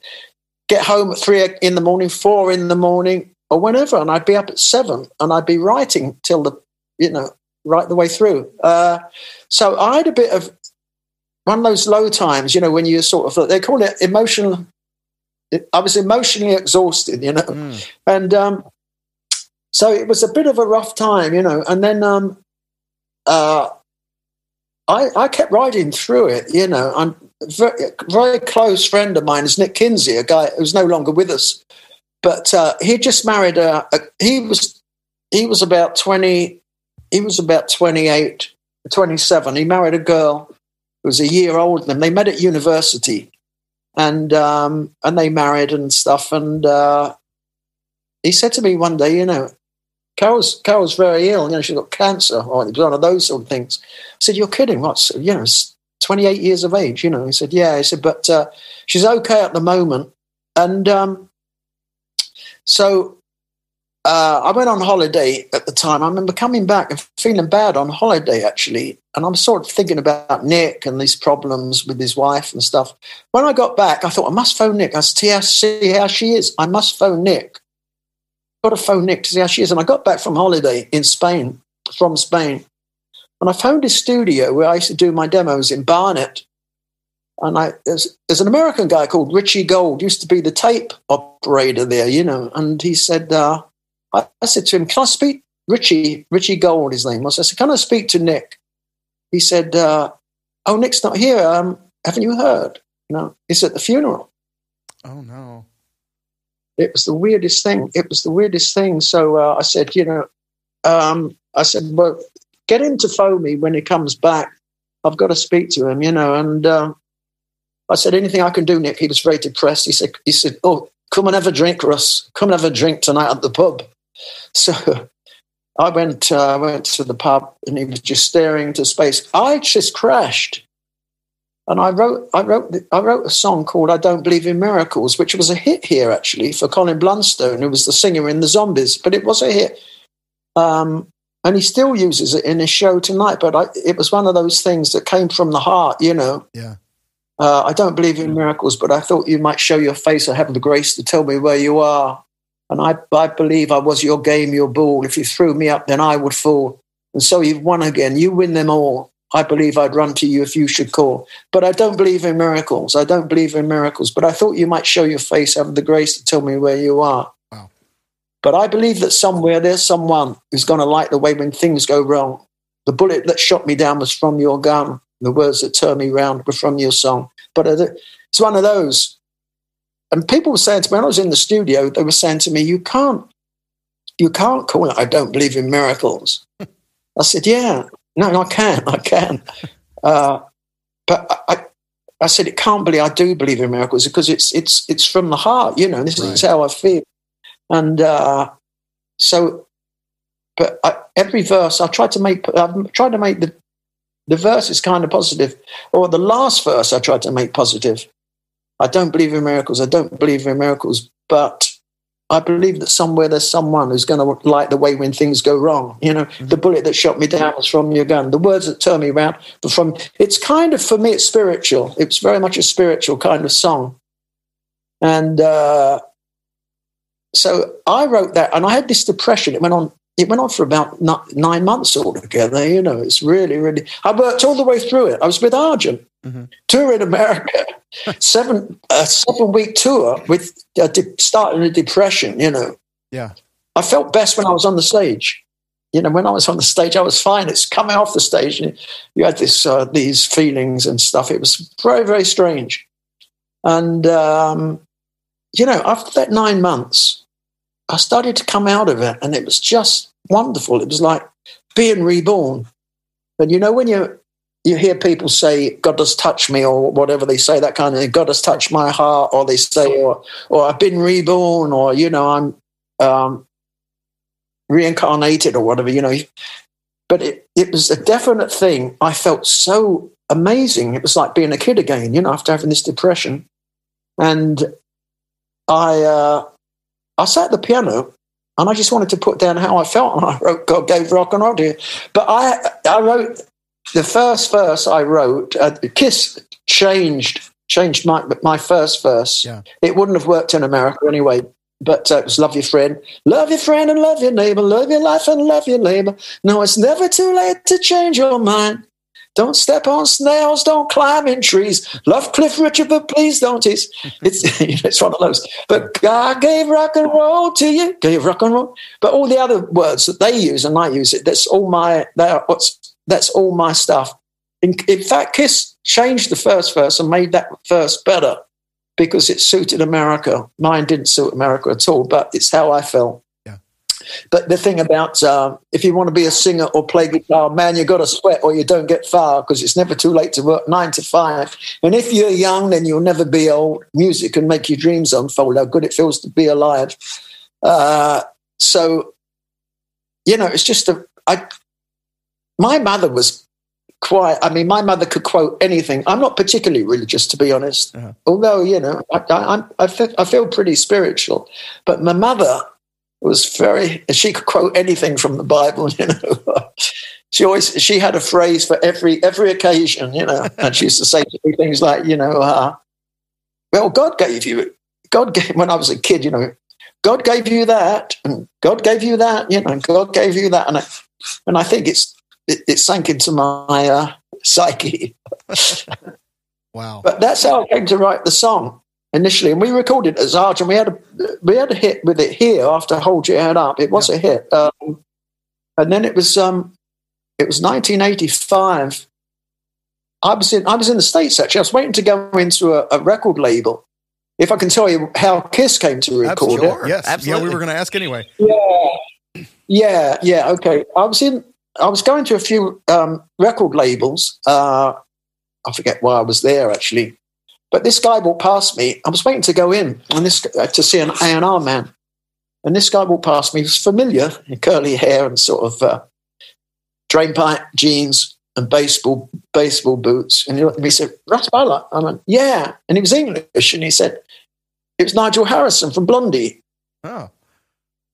get home at three in the morning, four in the morning, or whenever, and I'd be up at seven, and I'd be writing till the, you know, right the way through. Uh, so I had a bit of one of those low times, you know, when you sort of, they call it emotional, I was emotionally exhausted, you know, mm. and um, so it was a bit of a rough time, you know, and then um, uh, I, I kept writing through it, you know, I'm, Very, very close friend of mine is Nick Kinsey, a guy who's no longer with us, but uh, he just married a, a. He was he was about twenty. He was about twenty-eight, twenty-seven. He married a girl who was a year older than him. They met at university, and um, and they married and stuff. And uh, he said to me one day, you know, Carol's Carol's very ill. You know, she's got cancer, or it was one of those sort of things. I said, "You're kidding? What's you know?" twenty-eight years of age, you know. He said, yeah. He said, but uh, she's okay at the moment. And um, so uh, I went on holiday at the time. I remember coming back and feeling bad on holiday, actually. And I'm sort of thinking about Nick and these problems with his wife and stuff. When I got back, I thought, I must phone Nick. I said, see how she is. I must phone Nick. Got to phone Nick to see how she is. And I got back from holiday in Spain, from Spain. And I phoned his studio where I used to do my demos in Barnet. And I, there's, there's an American guy called Richie Gold, used to be the tape operator there, you know. And he said, uh, I, I said to him, can I speak? Richie, Richie Gold, his name was. I said, can I speak to Nick? He said, uh, oh, Nick's not here. Um, haven't you heard? You know, he's at the funeral. Oh, no. It was the weirdest thing. It was the weirdest thing. So uh, I said, you know, um, I said, well, get him to phone me when he comes back. I've got to speak to him, you know. And uh, I said, anything I can do, Nick. He was very depressed. He said, he said, oh, come and have a drink, Russ. Come and have a drink tonight at the pub. So I went, uh, went to the pub, and he was just staring into space. I just crashed. And I wrote, I wrote, I wrote a song called "I Don't Believe in Miracles," which was a hit here actually for Colin Blunstone, who was the singer in the Zombies. But it was a hit, um, and he still uses it in his show tonight. But I, it was one of those things that came from the heart, you know. Yeah. Uh, I don't believe in miracles, but I thought you might show your face. I have the grace to tell me where you are, and I, I believe I was your game, your ball. If you threw me up, then I would fall. And so you've won again. You win them all. I believe I'd run to you if you should call. But I don't believe in miracles. I don't believe in miracles. But I thought you might show your face, have the grace to tell me where you are. Wow. But I believe that somewhere there's someone who's going to light the way when things go wrong. The bullet that shot me down was from your gun. The words that turned me round were from your song. But it's one of those. And people were saying to me, when I was in the studio, they were saying to me, you can't, you can't call it "I don't believe in miracles." I said, yeah. No, I can, I can. Uh, but I, I said, it can't be. I do believe in miracles because it's it's it's from the heart, you know. This right. is how I feel. And uh, so, but I, every verse, I tried to make. I've tried to make the the verses kind of positive, or the last verse I tried to make positive. I don't believe in miracles. I don't believe in miracles, but I believe that somewhere there's someone who's going to light the way when things go wrong. You know, mm-hmm. The bullet that shot me down was from your gun. The words that turned me round were from. It's kind of, for me, it's spiritual. It's very much a spiritual kind of song. And uh, so I wrote that, and I had this depression. It went on. It went on for about nine months altogether. You know, it's really, really. I worked all the way through it. I was with Argent, mm-hmm. touring America. seven a seven week tour with uh, de- starting a depression, you know. Yeah, I felt best when I was on the stage. You know, when I was on the stage, I was fine. It's coming off the stage, and you had this uh, these feelings and stuff. It was very, very strange. And um, you know, after that nine months, I started to come out of it, and it was just wonderful. It was like being reborn. And you know, when you You hear people say, "God has touched me," or whatever they say, that kind of thing. "God has touched my heart," or they say, or, or "I've been reborn," or, you know, "I'm um, reincarnated," or whatever, you know. But it, it was a definite thing. I felt so amazing. It was like being a kid again, you know, after having this depression. And I, uh, I sat at the piano. And I just wanted to put down how I felt. And I wrote "God Gave Rock and Roll to You." But I, I wrote... The first verse I wrote, uh, "Kiss" changed changed my my first verse. Yeah. It wouldn't have worked in America anyway, but uh, it was "Love your friend, love your friend and love your neighbor, love your life and love your labor. No, it's never too late to change your mind. Don't step on snails, don't climb in trees. Love Cliff Richard, but please don't tease." It's it's one of those. But God gave rock and roll to you, gave rock and roll. But all the other words that they use and I use it, that's all my, that what's, that's all my stuff. In, in fact, KISS changed the first verse and made that verse better because it suited America. Mine didn't suit America at all, but it's how I felt. Yeah. But the thing about uh, if you want to be a singer or play guitar, man, you got to sweat or you don't get far because it's never too late to work nine to five. And if you're young, then you'll never be old. Music can make your dreams unfold. How good it feels to be alive. Uh, so, you know, it's just a... I, My mother was quite, I mean, my mother could quote anything. I'm not particularly religious, to be honest, uh-huh. although, you know, I, I, I, feel, I feel pretty spiritual. But my mother It was very, she could quote anything from the Bible, you know. She always, she had a phrase for every every occasion, you know. And she used to say to me things like, you know, uh, well, God gave you, God gave, when I was a kid, you know, God gave you that, and God gave you that, you know, and God gave you that. And I, and I think it's, it, it sank into my uh, psyche. Wow. But that's how I came to write the song initially. And we recorded it as Argent. We had a, we had a hit with it here after Hold Your Head Up. It was yeah. a hit. Um, and then it was, um, it was nineteen eighty-five. I was in, I was in the States, actually. I was waiting to go into a, a record label. If I can tell you how KISS came to record Absolutely. It. Yes, absolutely. Yeah, we were going to ask anyway. Yeah, yeah, yeah. Okay, I was in. I was going to a few um, record labels. Uh, I forget why I was there actually, but this guy walked past me. I was waiting to go in, and this uh, to see an A and R man, and this guy walked past me. He was familiar, curly hair, and sort of uh, drainpipe jeans and baseball baseball boots. And he looked at me and said, "Russ Ballard." I went, "Yeah," and he was English, and he said, "It was Nigel Harrison from Blondie." Oh.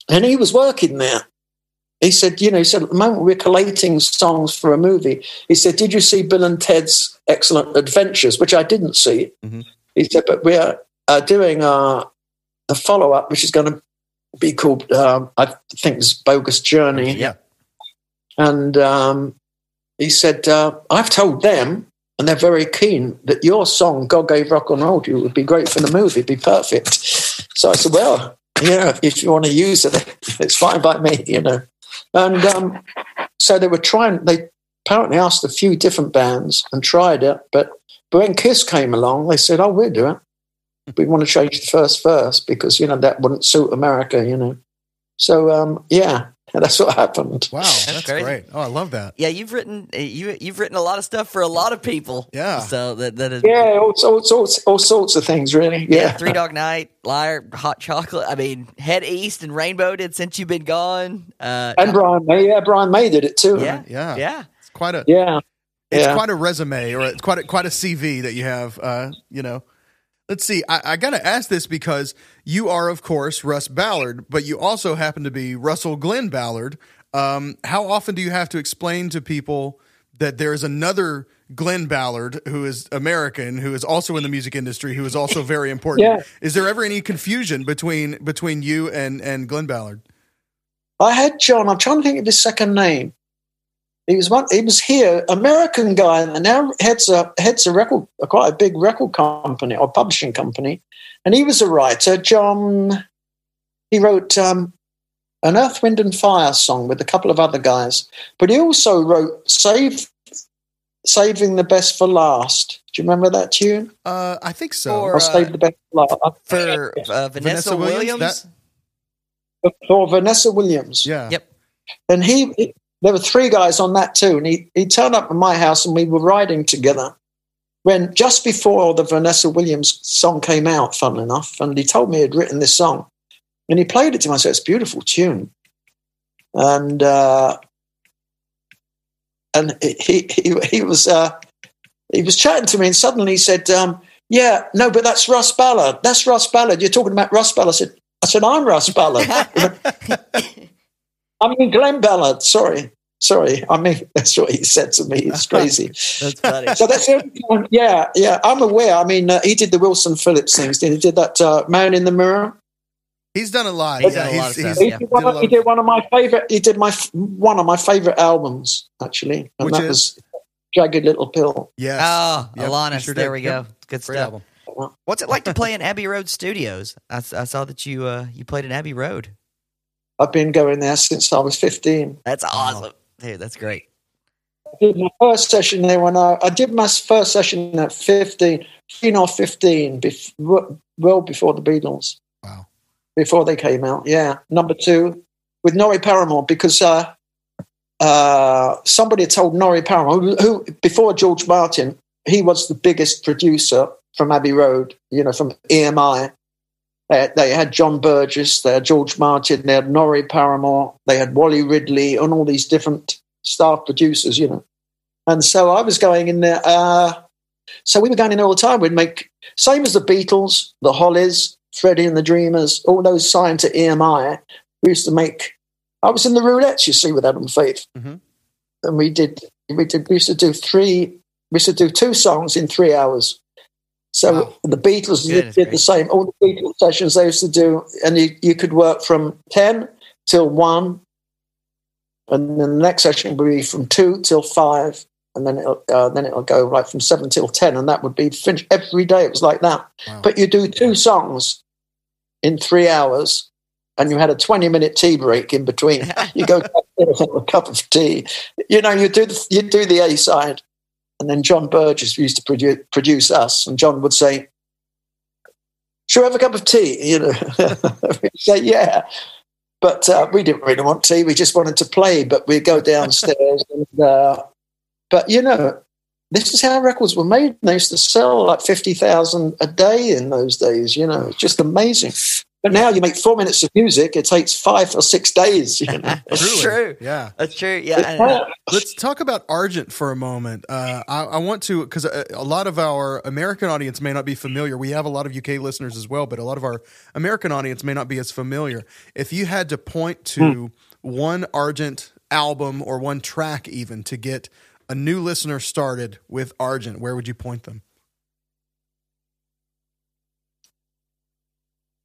And he was working there. He said, you know, he said, at the moment we're collating songs for a movie. He said, did you see Bill and Ted's Excellent Adventures? Which I didn't see. Mm-hmm. He said, but we are uh, doing uh, a follow-up, which is going to be called, um, I think it's Bogus Journey. Yeah. And um, he said, uh, I've told them, and they're very keen that your song, God Gave Rock and Roll to You, would be great for the movie, it'd be perfect. So I said, well, you know, if you want to use it, it's fine by me, you know. And um, so they were trying, they apparently asked a few different bands and tried it, but when KISS came along, they said, oh, we'll do it. We want to change the first verse because, you know, that wouldn't suit America, you know. So, um, yeah. And that's what happened. Wow, that's great! Oh, I love that. Yeah, you've written you you've written a lot of stuff for a lot of people. Yeah, so that that is yeah, all sorts all, all sorts of things, really. Yeah. yeah, Three Dog Night, Liar, Hot Chocolate. I mean, Head East and Rainbow did Since You've Been Gone. Uh, and Brian May, yeah, Brian May did it too. Yeah, right? yeah, yeah. It's quite a yeah, it's yeah. quite a resume, or it's quite a, quite a C V that you have. Uh, you know. Let's see. I, I got to ask this because you are, of course, Russ Ballard, but you also happen to be Russell Glenn Ballard. Um, how often do you have to explain to people that there is another Glenn Ballard who is American, who is also in the music industry, who is also very important? Yeah. Is there ever any confusion between between you and, and Glenn Ballard? I had John. I'm trying to think of his second name. He was one. He was here, American guy, and now heads a heads a record, a quite a big record company or publishing company, and he was a writer. John, he wrote um, an Earth, Wind, and Fire song with a couple of other guys, but he also wrote "Save, Saving the Best for Last." Do you remember that tune? Uh, I think so. Or, or uh, "Save the Best for Last" for uh, Vanessa, Vanessa Williams. Williams? That- or Vanessa Williams. Yeah. Yep. And he. he There were three guys on that too, and he, he turned up at my house, and we were riding together when just before the Vanessa Williams song came out, funnily enough, and he told me he had written this song, and he played it to me. I said, it's a beautiful tune, and uh, and he he he was uh, he was chatting to me, and suddenly he said, um, yeah, no, but that's Russ Ballard. That's Russ Ballard. You're talking about Russ Ballard. I said, I said I'm Russ Ballard. I mean, Glenn Ballard, sorry. Sorry. I mean, that's what he said to me. It's crazy. That's funny. So that's the only Yeah, yeah. I'm aware. I mean, uh, he did the Wilson Phillips things. He did that uh, Man in the Mirror. He's done a lot. He's done a lot of stuff. He did one of my favorite, he did my, one of my favorite albums, actually. And Which that is? was Jagged Little Pill. Yes. Oh, yep. Alanis, sure there we go. Yep. Good Great stuff. Album. What's it like to play in Abbey Road Studios? I, I saw that you uh, you played in Abbey Road. I've been going there since I was fifteen. That's awesome. Dude, that's great. I did my first session there when I, I did my first session at fifteen, fifteen or fifteen, before, well before the Beatles. Wow. Before they came out, yeah. Number two, with Norrie Paramore, because uh, uh, somebody told Norrie Paramore, who, who before George Martin, he was the biggest producer from Abbey Road, you know, from E M I. Uh, they had John Burgess, they had George Martin, they had Norrie Paramore, they had Wally Ridley, and all these different staff producers, you know. And so I was going in there. Uh, so we were going in all the time. We'd make, same as the Beatles, the Hollies, Freddie and the Dreamers, all those signed to E M I. we used to make. I was in the Roulettes, you see, with Adam Faith, mm-hmm. and we did. We did. We used to do three. We used to do two songs in three hours. So wow. the Beatles Goodness did, did the same. All the Beatles sessions they used to do, and you, you could work from ten till one, and then the next session would be from two till five, and then it'll, uh, then it'll go right from seven till ten, and that would be finished every day. It was like that. Wow. But you do two songs in three hours. And you had a twenty-minute tea break in between. You go for a cup of tea. You know, you do the, you do the A side, and then John Burgess used to produce, produce us, and John would say, "Shall we have a cup of tea?" You know, we'd say, "Yeah," but uh, we didn't really want tea. We just wanted to play. But we'd go downstairs, and uh, but you know, this is how records were made. They used to sell like fifty thousand a day in those days. You know, it's just amazing. But now you make four minutes of music; it takes five or six days. You know? That's really? True. Yeah, that's true. Yeah. Let's talk about Argent for a moment. Uh, I, I want to because a, a lot of our American audience may not be familiar. We have a lot of U K listeners as well, but a lot of our American audience may not be as familiar. If you had to point to hmm. one Argent album or one track, even to get a new listener started with Argent, where would you point them?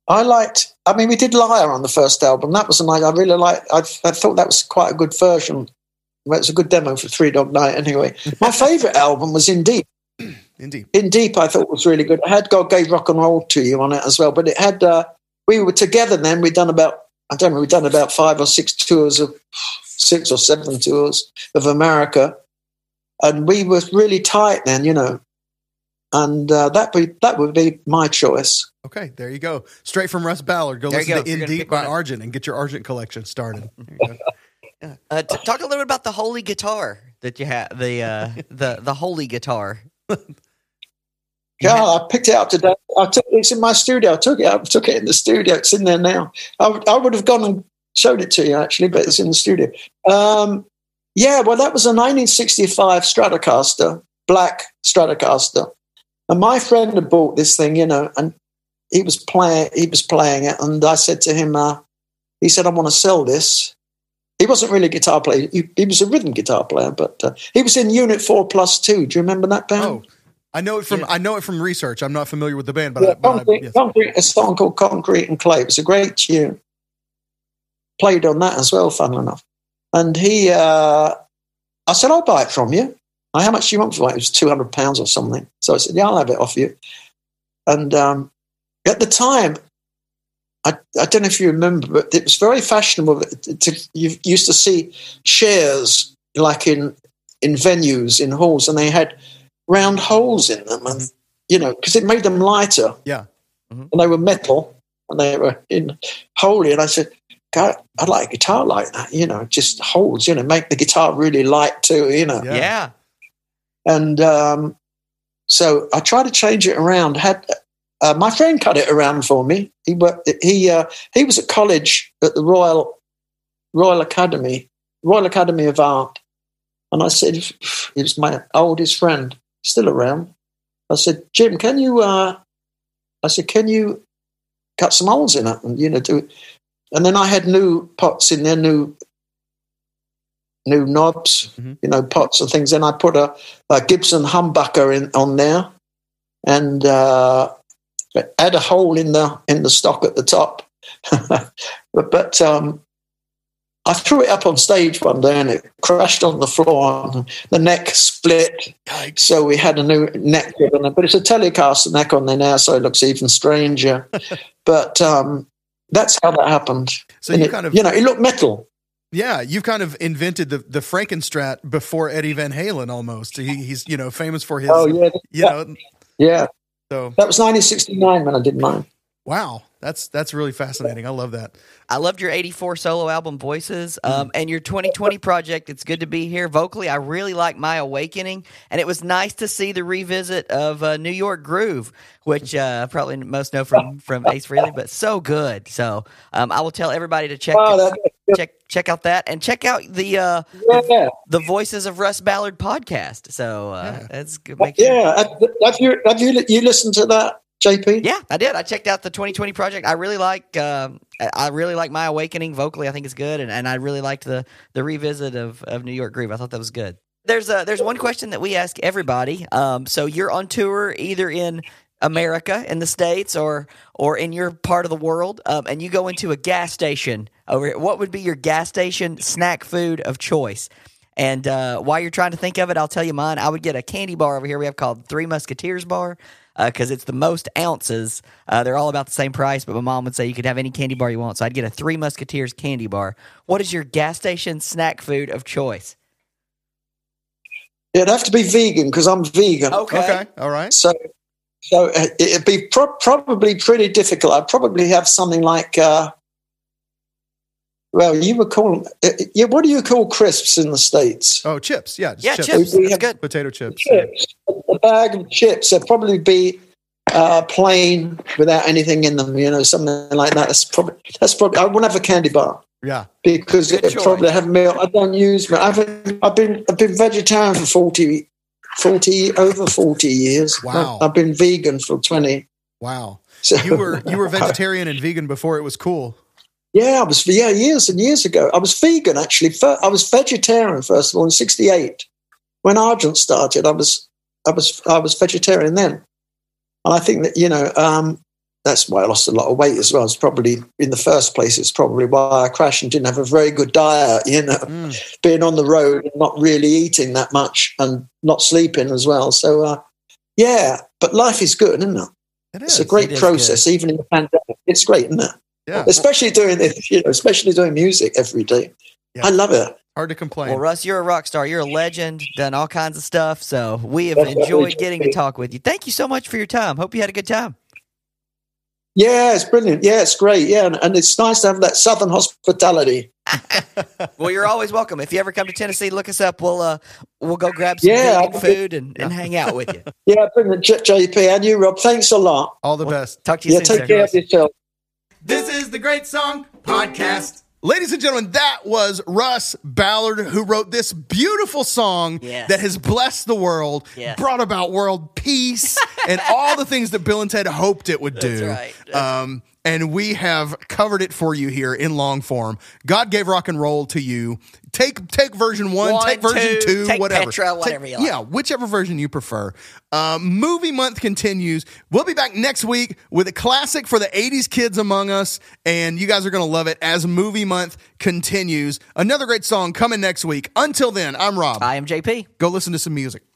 I liked, I mean, we did Liar on the first album. That was a night I really liked. I, I thought that was quite a good version. Well, it's a good demo for Three Dog Night anyway. My favourite album was In Deep. In Deep. In Deep, I thought was really good. I had God Gave Rock and Roll to You on it as well, but it had, uh, we were together then. We'd done about, I don't know, we'd done about five or six tours of, six or seven tours of America. And we were really tight then, you know. And uh, that be, that would be my choice. Okay, there you go. Straight from Russ Ballard. Go there listen go. to In Deep by Argent and get your Argent collection started. yeah. uh, t- talk a little bit about the holy guitar that you have. The uh, the the holy guitar. yeah, I picked it up today. I took it's in my studio. I took it. I took it in the studio. It's in there now. I, w- I would have gone and showed it to you actually, but it's in the studio. Um, yeah, well, that was a nineteen sixty-five Stratocaster, black Stratocaster. And my friend had bought this thing, you know, and he was playing. He was playing it, and I said to him, uh, "He said I want to sell this." He wasn't really a guitar player; he, he was a rhythm guitar player, but uh, he was in Unit Four Plus Two. Do you remember that band? Oh, I know it from yeah. I know it from research. I'm not familiar with the band, but, yeah, I, but Concrete, I, yes. Concrete, a song called "Concrete and Clay." It was a great tune. Played on that as well, funnily enough. And he, uh, I said, "I'll buy it from you." How much do you want for it? It was two hundred pounds or something. So I said, yeah, I'll have it off you. And um, at the time, I, I don't know if you remember, but it was very fashionable. To, to, you used to see chairs like in in venues, in halls, and they had round holes in them, and mm-hmm. you know, because it made them lighter. Yeah. Mm-hmm. And they were metal, and they were in holy. And I said, God, I'd like a guitar like that, you know, just holes, you know, make the guitar really light too, you know. Yeah. yeah. And um, so I tried to change it around. Had uh, my friend cut it around for me. He worked, he uh, he was at college at the Royal Royal Academy, Royal Academy of Art. And I said, it was my oldest friend, still around. I said, Jim, can you? Uh, I said, can you cut some holes in it and you know do it? And then I had new pots in there, new. new knobs, mm-hmm. you know, pots and things. And I put a, a Gibson humbucker in on there and uh, add a hole in the in the stock at the top. but but um, I threw it up on stage one day and it crashed on the floor and the neck split. So we had a new neck. But it's a Telecaster neck on there now, so it looks even stranger. but um, that's how that happened. So and you it, kind of... You know, it looked metal. Yeah, you've kind of invented the, the Frankenstrat before Eddie Van Halen almost. He, he's, you know, famous for his... Oh, yeah. You know, yeah. So that was nineteen sixty-nine when I did mine. Wow. That's that's really fascinating. I love that. I loved your eighty-four solo album, Voices, um, mm. and your twenty twenty project, It's Good to Be Here. Vocally, I really like My Awakening, and it was nice to see the revisit of uh, New York Groove, which uh, probably most know from, from Ace Frehley, but so good. So um, I will tell everybody to check wow, that, check check out that, and check out the uh, yeah. the Voices of Russ Ballard podcast. So uh, yeah. that's good. Make yeah, sure. have, have you have you you listened to that? J P? Yeah, I did. I checked out the twenty twenty project. I really like um, I really like My Awakening vocally. I think it's good, and, and I really liked the the revisit of, of New York Groove. I thought that was good. There's a, there's one question that we ask everybody. Um, so you're on tour either in America, in the States, or or in your part of the world, um, and you go into a gas station over here. What would be your gas station snack food of choice? And uh, while you're trying to think of it, I'll tell you mine. I would get a candy bar over here we have called Three Musketeers Bar, because uh, it's the most ounces. Uh, they're all about the same price, but my mom would say you could have any candy bar you want, so I'd get a Three Musketeers candy bar. What is your gas station snack food of choice? It'd have to be vegan, because I'm vegan. Okay. Okay, all right. So so it'd be pro- probably pretty difficult. I'd probably have something like... Uh, Well, you would call them. Uh, yeah, what do you call crisps in the States? Oh, chips. Yeah, yeah, chips. chips. We have good. Potato chips. chips. Yeah. A bag of chips. They'd probably be uh, plain without anything in them. You know, something like that. That's probably. That's probably. I wouldn't have a candy bar. Yeah, because good it choice. Probably have milk. I don't use. But I've been. I've been. I've been vegetarian for forty, forty over forty years. Wow. I've been vegan for twenty. Wow. So you were you were vegetarian and vegan before it was cool. Yeah, I was. Yeah, years and years ago, I was vegan. Actually, I was vegetarian first of all in sixty-eight when Argent started. I was, I was, I was vegetarian then, and I think that you know um, that's why I lost a lot of weight as well. It's probably in the first place. It's probably why I crashed and didn't have a very good diet. You know, mm. being on the road and not really eating that much and not sleeping as well. So, uh, yeah, but life is good, isn't it? It is. It's a great it process, even in the pandemic. It's great, isn't it? Yeah. Especially doing this, you know, especially doing music every day. Yeah. I love it. Hard to complain. Well, Russ, you're a rock star. You're a legend. Done all kinds of stuff. So we have That's enjoyed getting to talk with you. Thank you so much for your time. Hope you had a good time. Yeah, it's brilliant. Yeah, it's great. Yeah, and, and it's nice to have that Southern hospitality. Well, you're always welcome. If you ever come to Tennessee, look us up. We'll uh, we'll go grab some yeah, food and, and hang out with you. Yeah, brilliant, J P. And you, Rob. Thanks a lot. All the well, best. Talk to you yeah, soon. Yeah, take care of yourself. This is the Great Song Podcast. Ladies and gentlemen, that was Russ Ballard, who wrote this beautiful song yes. that has blessed the world, yes. brought about world peace, and all the things that Bill and Ted hoped it would do. That's right. Um, and we have covered it for you here in long form. God gave rock and roll to you. Take take version one, one take version two, two take whatever. Petra, whatever take, you like. Yeah, whichever version you prefer. Um, movie month continues. We'll be back next week with a classic for the eighties kids among us, and you guys are going to love it as movie month continues. Another great song coming next week. Until then, I'm Rob. I am J P. Go listen to some music.